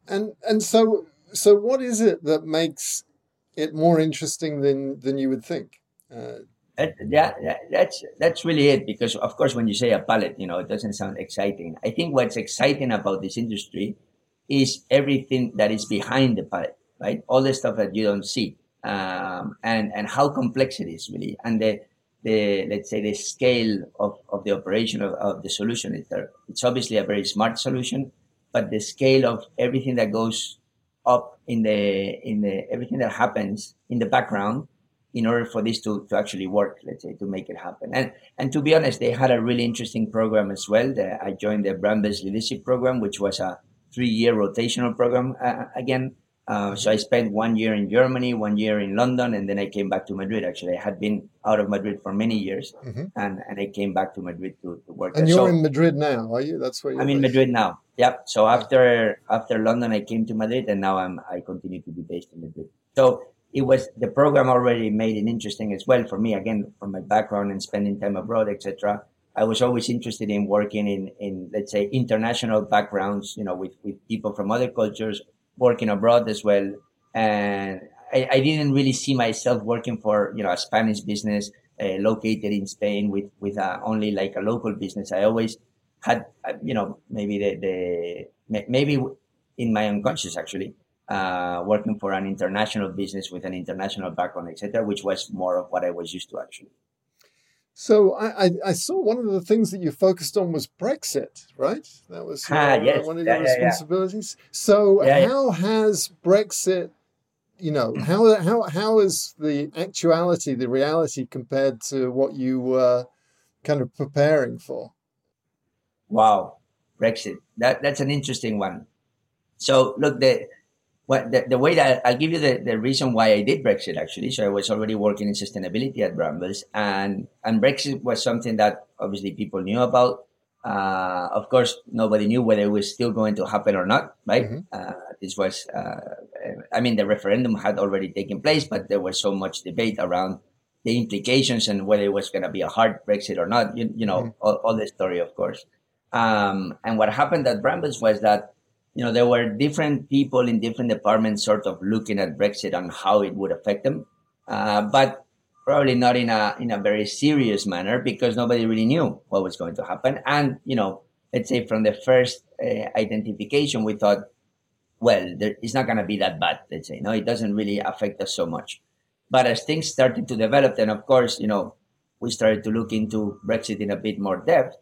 And so what is it that makes it more interesting than you would think? That's really it. Because, of course, when you say a pallet, you know, it doesn't sound exciting. I think what's exciting about this industry is everything that is behind the pallet, right? All the stuff that you don't see, and how complex it is really, and the let's say the scale of the operation of the solution. It's obviously a very smart solution, but the scale of everything that goes up in the everything that happens in the background in order for this to actually work, let's say, to make it happen. And to be honest, they had a really interesting program as well. I joined the Brambles Leadership Program, which was a 3-year rotational program again. So I spent 1 year in Germany, 1 year in London, and then I came back to Madrid. Actually, I had been out of Madrid for many years, and I came back to Madrid to work. And there. You're in Madrid now, are you? That's where you're I'm in Madrid now. Yep. So after London, I came to Madrid, and now I continue to be based in Madrid. So it was the program already made it interesting as well for me. Again, from my background and spending time abroad, etc. I was always interested in working in let's say, international backgrounds, you know, with people from other cultures, working abroad as well. And I didn't really see myself working for, a Spanish business located in Spain with only like a local business. I always had, maybe maybe in my unconscious actually, working for an international business with an international background, etc., which was more of what I was used to actually. So I saw one of the things that you focused on was Brexit, right? That was yes. One of your responsibilities. Yeah. So how has Brexit, how is the actuality, the reality compared to what you were kind of preparing for? Wow, Brexit. That's an interesting one. So look, the way that I'll give you the reason why I did Brexit actually. So I was already working in sustainability at Brambles, and Brexit was something that obviously people knew about. Of course, nobody knew whether it was still going to happen or not, right? Mm-hmm. This was, the referendum had already taken place, but there was so much debate around the implications and whether it was going to be a hard Brexit or not, mm-hmm. all the story, of course. And what happened at Brambles was that, there were different people in different departments sort of looking at Brexit on how it would affect them, but probably not in a very serious manner because nobody really knew what was going to happen. And, let's say from the first identification, we thought, well, it's not going to be that bad, let's say. No, it doesn't really affect us so much. But as things started to develop, then of course, we started to look into Brexit in a bit more depth.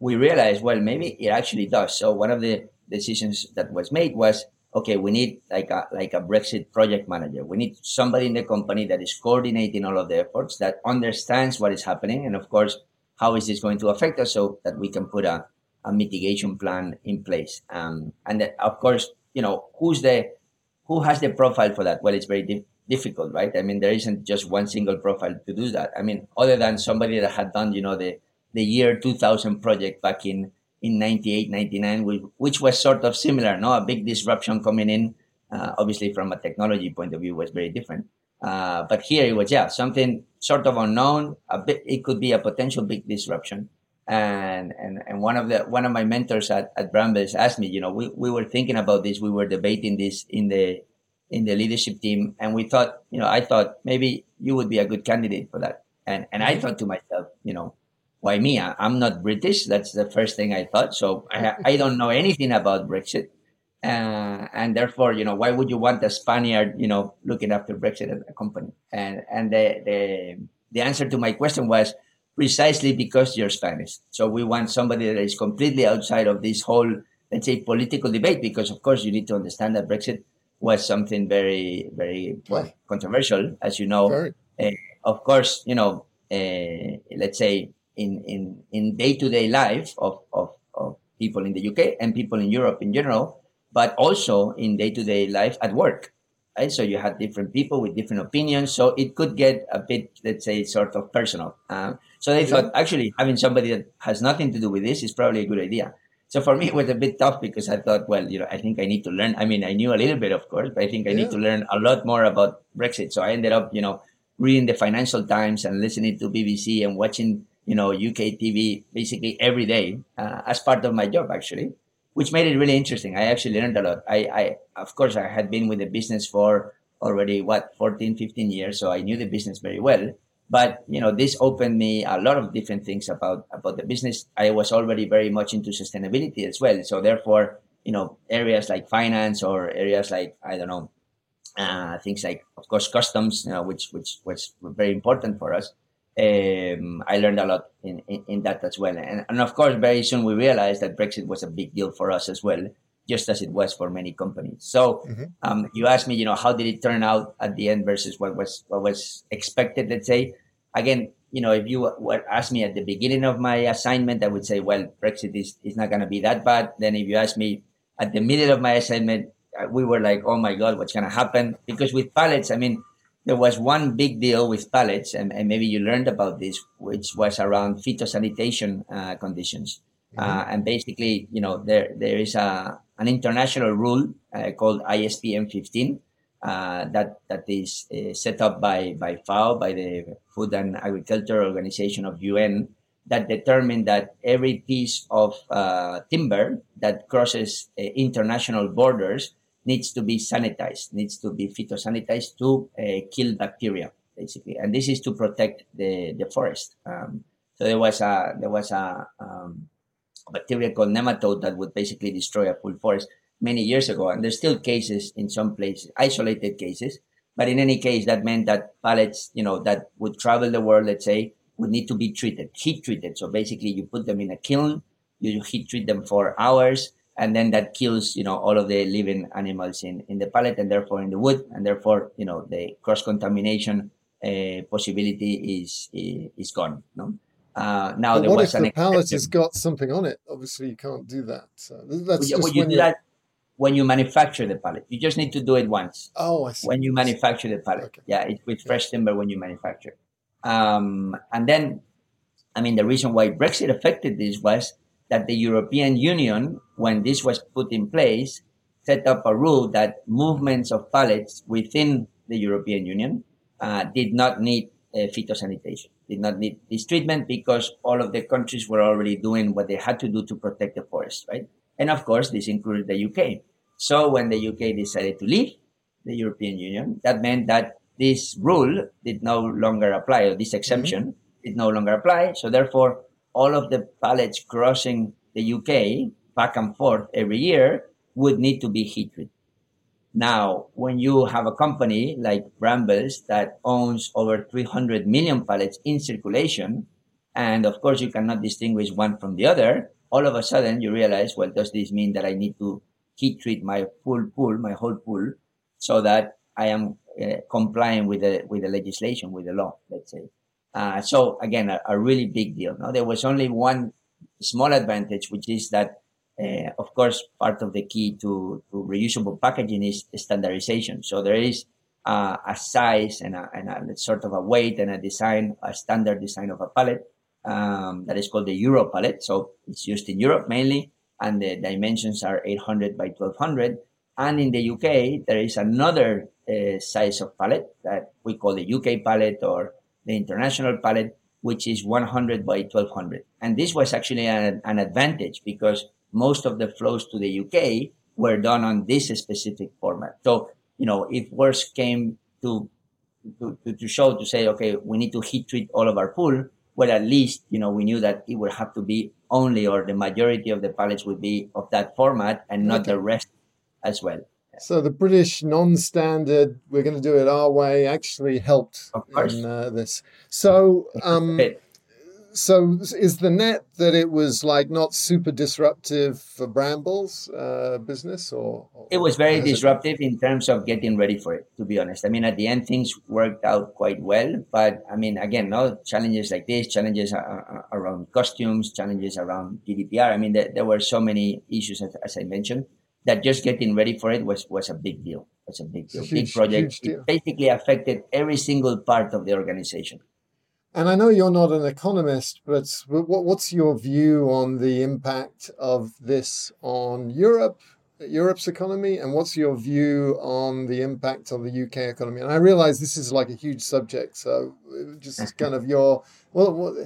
We realized, well, maybe it actually does. So one of the decisions that was made was, okay, we need like a Brexit project manager. We need somebody in the company that is coordinating all of the efforts, that understands what is happening, and of course, how is this going to affect us so that we can put a mitigation plan in place. And that, of course, who has the profile for that? Well, it's very difficult, right? I mean, there isn't just one single profile to do that. I mean, other than somebody that had done, the year 2000 project back in 98, 99, which was sort of similar, no? A big disruption coming in, obviously from a technology point of view was very different. But here it was, something sort of unknown, a bit, it could be a potential big disruption. And one of my mentors at Brambles asked me, we were thinking about this, we were debating this in the leadership team. And we thought, I thought maybe you would be a good candidate for that. And I thought to myself, why me? I'm not British. That's the first thing I thought. So I don't know anything about Brexit. And therefore, why would you want a Spaniard, looking after Brexit at a company? And the answer to my question was precisely because you're Spanish. So we want somebody that is completely outside of this whole, let's say, political debate, because of course you need to understand that Brexit was something very, very controversial, as you know. Sure. Of course, let's say, in day-to-day life of people in the UK and people in Europe in general, but also in day-to-day life at work, right? So you had different people with different opinions. So it could get a bit, let's say, sort of personal. So they thought, actually, having somebody that has nothing to do with this is probably a good idea. So for me, it was a bit tough because I thought, well, I think I need to learn. I mean, I knew a little bit, of course, but I think I need to learn a lot more about Brexit. So I ended up, reading the Financial Times and listening to BBC and watching UK TV basically every day as part of my job, actually, which made it really interesting. I actually learned a lot. Of course, I had been with the business for already, 14, 15 years. So I knew the business very well. But, this opened me a lot of different things about the business. I was already very much into sustainability as well. So therefore, areas like finance or areas like, I don't know, things like, of course, customs, which was very important for us. I learned a lot in that as well. And of course, very soon we realized that Brexit was a big deal for us as well, just as it was for many companies. So you asked me, how did it turn out at the end versus what was expected, let's say. Again, if you were asked me at the beginning of my assignment, I would say, well, Brexit is not going to be that bad. Then if you asked me at the middle of my assignment, we were like, oh my God, what's going to happen? Because with pallets, there was one big deal with pallets, and maybe you learned about this, which was around phytosanitation conditions. Mm-hmm. And basically, there is an international rule called ISPM 15 that is set up by FAO, by the Food and Agriculture Organization of UN, that determined that every piece of timber that crosses international borders needs to be sanitized, needs to be phytosanitized to kill bacteria, basically. And this is to protect the forest. So there was a bacteria called nematode that would basically destroy a full forest many years ago. And there's still cases in some places, isolated cases. But in any case, that meant that pallets, that would travel the world, let's say, would need to be treated, heat treated. So basically you put them in a kiln, you heat treat them for hours, and then that kills, all of the living animals in the pallet and therefore in the wood. And therefore, the cross-contamination possibility is gone. No? Now there was an exception. What if the pallet has got something on it? Obviously, you can't do that. So that's just you do that when you manufacture the pallet. You just need to do it once. Oh, I see. When you manufacture the pallet. Okay. Yeah, it's with fresh timber when you manufacture. And then, the reason why Brexit affected this was that the European Union, when this was put in place, set up a rule that movements of pallets within the European Union did not need phytosanitation, did not need this treatment, because all of the countries were already doing what they had to do to protect the forest, right? And of course, this included the UK. So when the UK decided to leave the European Union, that meant that this rule did no longer apply, or this exemption did no longer apply. So therefore, all of the pallets crossing the UK back and forth every year would need to be heat treated. Now, when you have a company like Brambles that owns over 300 million pallets in circulation, and of course you cannot distinguish one from the other, all of a sudden you realize, well, does this mean that I need to heat treat my whole pool, so that I am complying with the legislation, with the law, let's say. So again, a really big deal. No, there was only one small advantage, which is that, of course, part of the key to reusable packaging is standardization. So there is a size and a sort of a weight and a design, a standard design of a pallet that is called the Euro palette. So it's used in Europe mainly, and the dimensions are 800 by 1200. And in the UK, there is another size of pallet that we call the UK pallet or the international pallet, which is 100 by 1200. And this was actually an advantage because most of the flows to the UK were done on this specific format. So, if worse came to say, okay, we need to heat treat all of our pool, well, at least, we knew that it would have to be only, or the majority of the pallets would be of that format and not the rest as well. So the British non-standard, we're going to do it our way, actually helped in this. So, so is the net that it was like not super disruptive for Brambles' business, or it was very disruptive in terms of getting ready for it, to be honest. At the end, things worked out quite well. But again, no challenges like this, challenges around costumes, challenges around GDPR. There were so many issues, as I mentioned, that just getting ready for it was a big deal. It's a big deal. Big project. It basically affected every single part of the organization. And I know you're not an economist, but what's your view on the impact of this on Europe's economy? And what's your view on the impact on the UK economy? And I realize this is like a huge subject. So just kind of your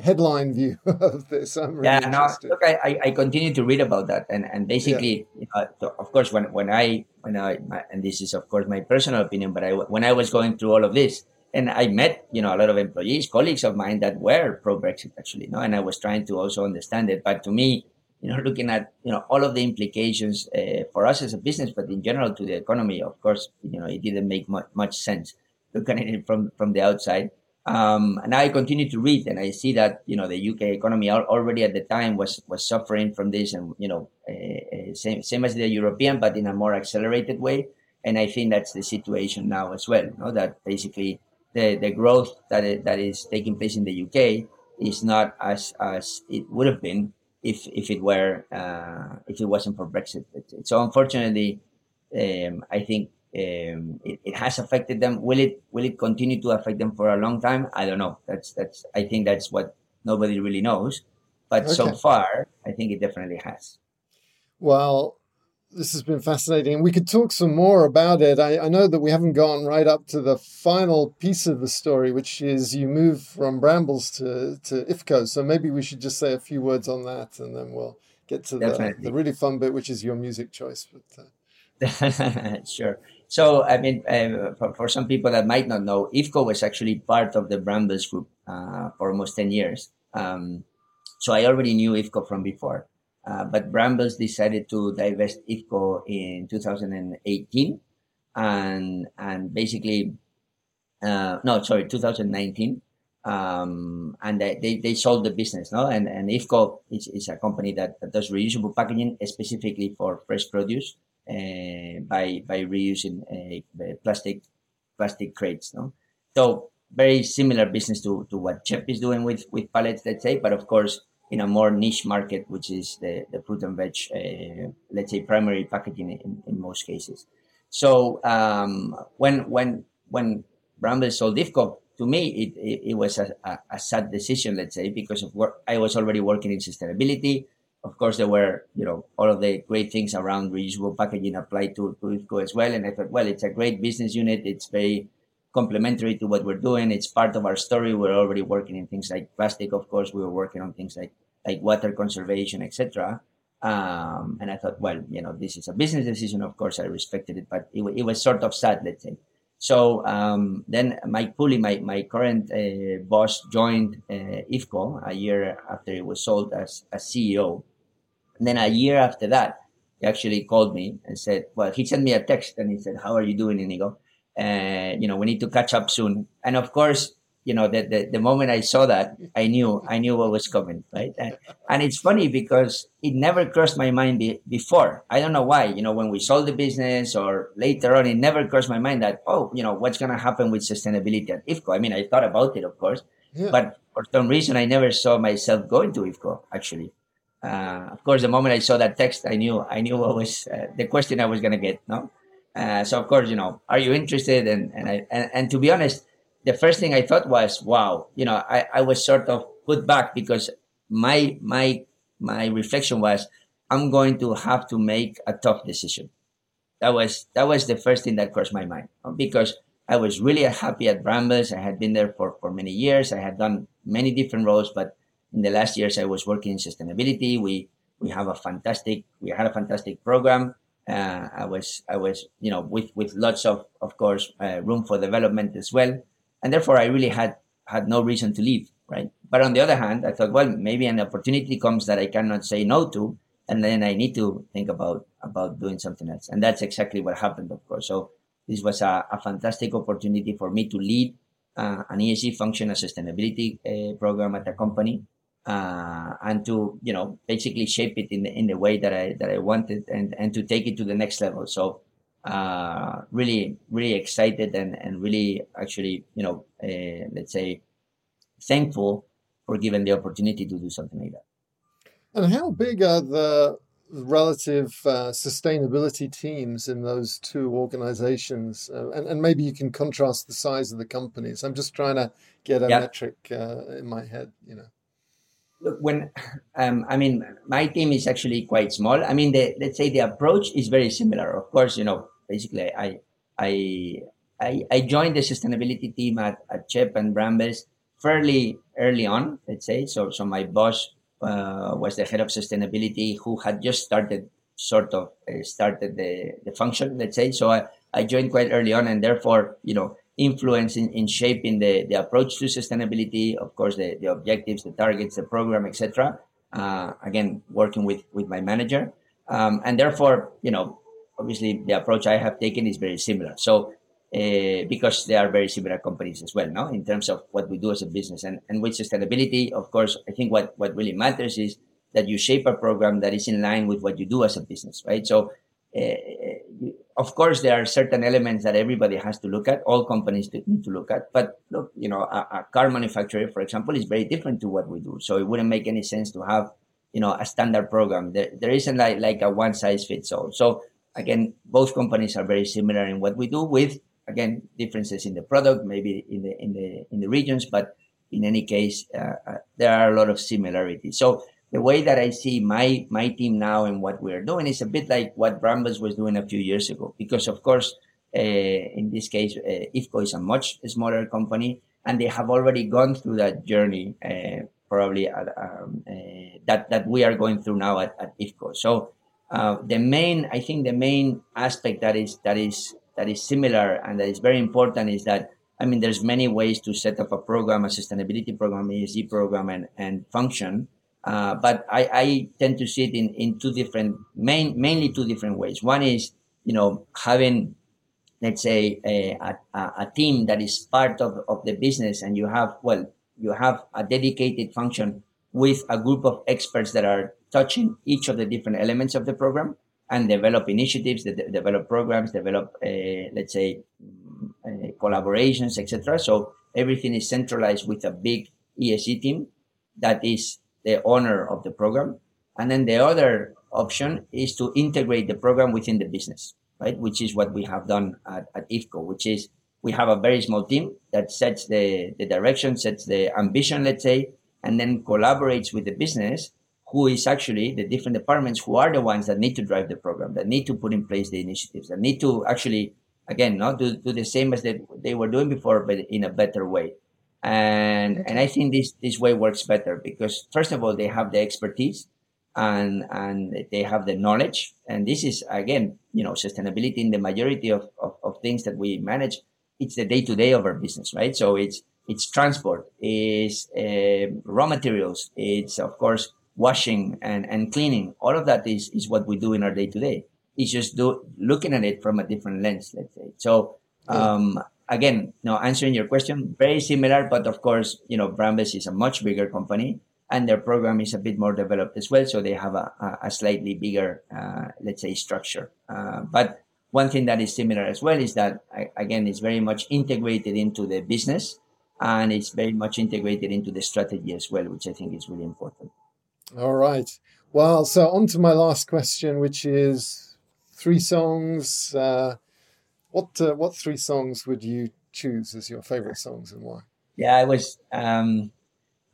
headline view of this. I'm really interested. Look, I continue to read about that. And basically, of course, when I, and this is, of course, my personal opinion, but when I was going through all of this, and I met, a lot of employees, colleagues of mine that were pro-Brexit, actually, no? And I was trying to also understand it. But to me, looking at, all of the implications for us as a business, but in general to the economy, of course, it didn't make much sense looking at it from the outside. And I continue to read and I see that, the UK economy already at the time was suffering from this and, same as the European, but in a more accelerated way. And I think that's the situation now as well, no? That basically the growth that is taking place in the UK is not as it would have been if it wasn't for Brexit. So unfortunately, I think it has affected them. Will it continue to affect them for a long time? I don't know. That's I think that's what nobody really knows. But so far, I think it definitely has. Well, this has been fascinating. We could talk some more about it. I know that we haven't gone right up to the final piece of the story, which is you move from Brambles to IFCO. So maybe we should just say a few words on that, and then we'll get to the really fun bit, which is your music choice. But Sure. So, I mean, for some people that might not know, IFCO was actually part of the Brambles group for almost 10 years. So I already knew IFCO from before, but Brambles decided to divest IFCO in 2018 and basically, 2019. And they sold the business, no? And IFCO is a company that does reusable packaging specifically for fresh produce, by reusing plastic crates, no? So very similar business to what CHEP is doing with pallets, let's say, but of course in a more niche market, which is the fruit and veg, let's say primary packaging in most cases. So, when Brambles sold IFCO, to me, it was a sad decision, let's say, because of work. I was already working in sustainability. Of course, there were, all of the great things around reusable packaging applied to IFCO as well. And I thought, well, it's a great business unit. It's very complementary to what we're doing. It's part of our story. We're already working in things like plastic. Of course, we were working on things like water conservation, etc. And I thought, well, this is a business decision. Of course, I respected it, but it was sort of sad, let's say. So then Mike Pooley, my current boss, joined IFCO a year after it was sold as CEO. And then a year after that, he actually called me and said, well, he sent me a text and he said, how are you doing, Inigo? We need to catch up soon. And of course, the moment I saw that, I knew what was coming, right? And it's funny because it never crossed my mind before. I don't know why, when we sold the business or later on, it never crossed my mind that, what's going to happen with sustainability at IFCO? I mean, I thought about it, of course, yeah. But for some reason, I never saw myself going to IFCO, actually. Of course, the moment I saw that text, I knew what was the question I was going to get, no? So of course, are you interested? And to be honest, the first thing I thought was, wow, I was sort of put back because my reflection was, I'm going to have to make a tough decision. That was the first thing that crossed my mind, because I was really happy at Brambles. I had been there for many years. I had done many different roles, but in the last years I was working in sustainability. We had a fantastic program. I was with lots of course, room for development as well. And therefore, I really had no reason to leave, right? But on the other hand, I thought, well, maybe an opportunity comes that I cannot say no to, and then I need to think about doing something else. And that's exactly what happened, of course. So this was a fantastic opportunity for me to lead an ESG function, a sustainability program at a company, and to, basically shape it in the way that I wanted and to take it to the next level. So really, really excited and really actually, let's say thankful for given the opportunity to do something like that. And how big are the relative sustainability teams in those two organizations? And maybe you can contrast the size of the companies. I'm just trying to get a metric in my head, Look, when, my team is actually quite small. I mean, let's say the approach is very similar. Of course, basically I joined the sustainability team at CHEP and Brambles fairly early on, let's say. So my boss, was the head of sustainability who had just started the function, let's say. So I joined quite early on and therefore, influence in shaping the approach to sustainability, of course, the objectives, the targets, the program, etc. Again, working with my manager. And therefore, obviously the approach I have taken is very similar. So because they are very similar companies as well, no, in terms of what we do as a business. And with sustainability, of course, I think what really matters is that you shape a program that is in line with what you do as a business, right? So of course, there are certain elements that everybody has to look at, all companies need to look at. But look, a car manufacturer, for example, is very different to what we do. So it wouldn't make any sense to have, a standard program. There isn't like a one size fits all. So again, both companies are very similar in what we do with, again, differences in the product, maybe in the regions. But in any case, there are a lot of similarities. So the way that I see my team now and what we're doing is a bit like what Brambles was doing a few years ago, because of course, in this case, IFCO is a much smaller company and they have already gone through that journey, probably that we are going through now at IFCO. So The main aspect that is similar and that is very important is that, I mean, there's many ways to set up a program, a sustainability program, ESG program, and function. But I tend to see it in two different, mainly two different ways. One is, having, let's say, a team that is part of the business, and you have a dedicated function with a group of experts that are touching each of the different elements of the program and develop initiatives, develop programs, develop, let's say, collaborations, etc. So everything is centralized with a big ESG team that is the owner of the program. And then the other option is to integrate the program within the business, right? Which is what we have done at IFCO, which is we have a very small team that sets the direction, sets the ambition, let's say, and then collaborates with the business, who is actually the different departments who are the ones that need to drive the program, that need to put in place the initiatives, that need to actually, again, not do the same as they were doing before, but in a better way. And I think this way works better because, first of all, they have the expertise and they have the knowledge. And this is, again, sustainability in the majority of things that we manage. It's the day-to-day of our business, right? So it's transport, it's raw materials, it's, of course, washing and cleaning. All of that is what we do in our day-to-day. It's just looking at it from a different lens, let's say. So, again, answering your question, very similar, but of course, Brambles is a much bigger company and their program is a bit more developed as well. So they have a slightly bigger, let's say, structure. But one thing that is similar as well is that, again, it's very much integrated into the business and it's very much integrated into the strategy as well, which I think is really important. All right. Well, so on to my last question, which is 3 songs. What 3 songs would you choose as your favorite songs and why? Yeah, I was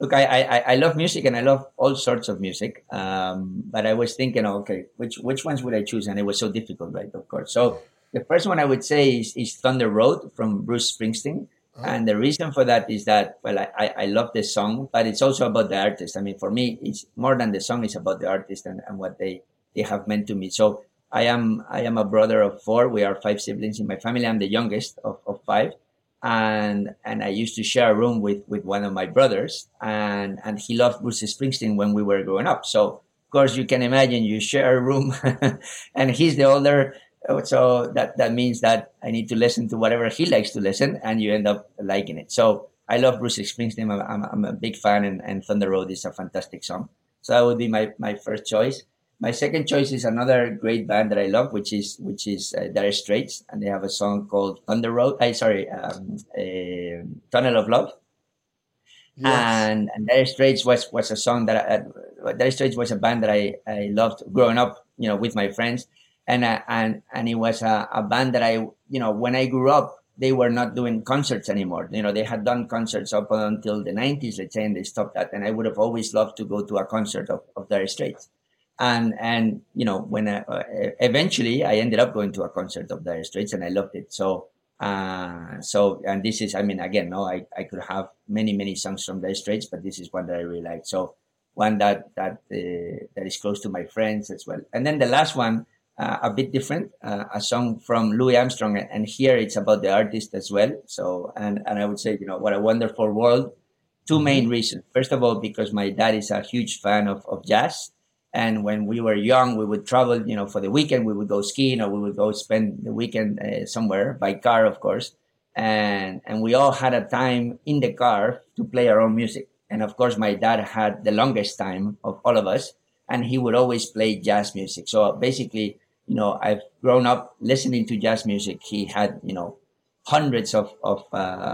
look. I love music and I love all sorts of music. But I was thinking, which ones would I choose? And it was so difficult, right? Of course. So the first one I would say is "Thunder Road" from Bruce Springsteen, and the reason for that is that I love the song, but it's also about the artist. I mean, for me, it's more than the song; it's about the artist and what they have meant to me. So. I am a brother of 4. We are 5 siblings in my family. I'm the youngest of 5. And I used to share a room with one of my brothers. And he loved Bruce Springsteen when we were growing up. So, of course, you can imagine you share a room and he's the older. So that means that I need to listen to whatever he likes to listen and you end up liking it. So I love Bruce Springsteen. I'm a big fan and Thunder Road is a fantastic song. So that would be my first choice. My second choice is another great band that I love, which is Dire Straits, and they have a song called "Thunder Road." "Tunnel of Love." Yes. And Dire Straits was a song that Dire Straits was a band that I loved growing up, with my friends, and it was a band that I when I grew up they were not doing concerts anymore. They had done concerts up until the 90s, let's say, and they stopped that. And I would have always loved to go to a concert of Dire Straits. And when eventually I ended up going to a concert of Dire Straits and I loved it. So and this is, I mean, again, I could have many songs from Dire Straits, but this is one that I really like. So one that is close to my friends as well. And then the last one, a bit different, a song from Louis Armstrong, and here it's about the artist as well. So and I would say, What a Wonderful World. 2 main reasons. First of all, because my dad is a huge fan of jazz. And when we were young, we would travel, for the weekend, we would go skiing or we would go spend the weekend somewhere by car, of course. And we all had a time in the car to play our own music. And of course, my dad had the longest time of all of us and he would always play jazz music. So basically, I've grown up listening to jazz music. He had, hundreds of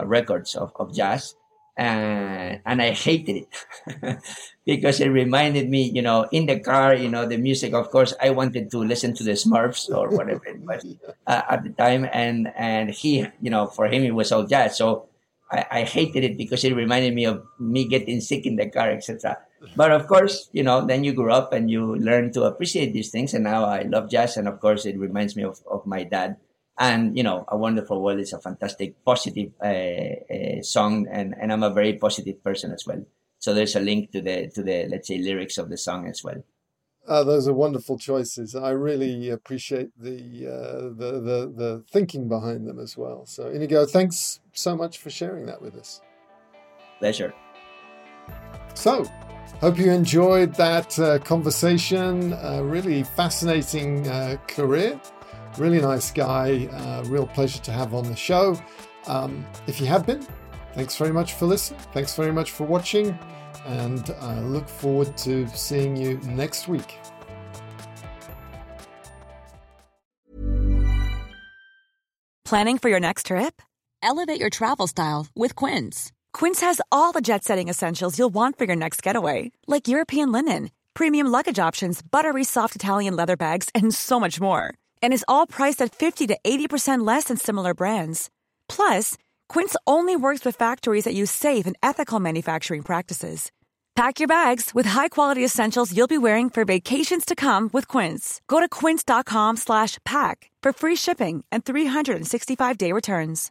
records of jazz. And I hated it because it reminded me, in the car, the music, of course, I wanted to listen to the Smurfs or whatever it was at the time. And he, for him, it was all jazz. So I hated it because it reminded me of me getting sick in the car, etc. But of course, then you grew up and you learn to appreciate these things. And now I love jazz. And of course, it reminds me of my dad. And, A Wonderful World is a fantastic, positive song. And I'm a very positive person as well. So there's a link to the, let's say, lyrics of the song as well. Those are wonderful choices. I really appreciate the thinking behind them as well. So Inigo, thanks so much for sharing that with us. Pleasure. So, hope you enjoyed that conversation. Really fascinating career. Really nice guy. Real pleasure to have on the show. If you have been, thanks very much for listening. Thanks very much for watching. And I look forward to seeing you next week. Planning for your next trip? Elevate your travel style with Quince. Quince has all the jet-setting essentials you'll want for your next getaway, like European linen, premium luggage options, buttery soft Italian leather bags, and so much more. And is all priced at 50 to 80% less than similar brands. Plus, Quince only works with factories that use safe and ethical manufacturing practices. Pack your bags with high-quality essentials you'll be wearing for vacations to come with Quince. Go to quince.com/pack for free shipping and 365-day returns.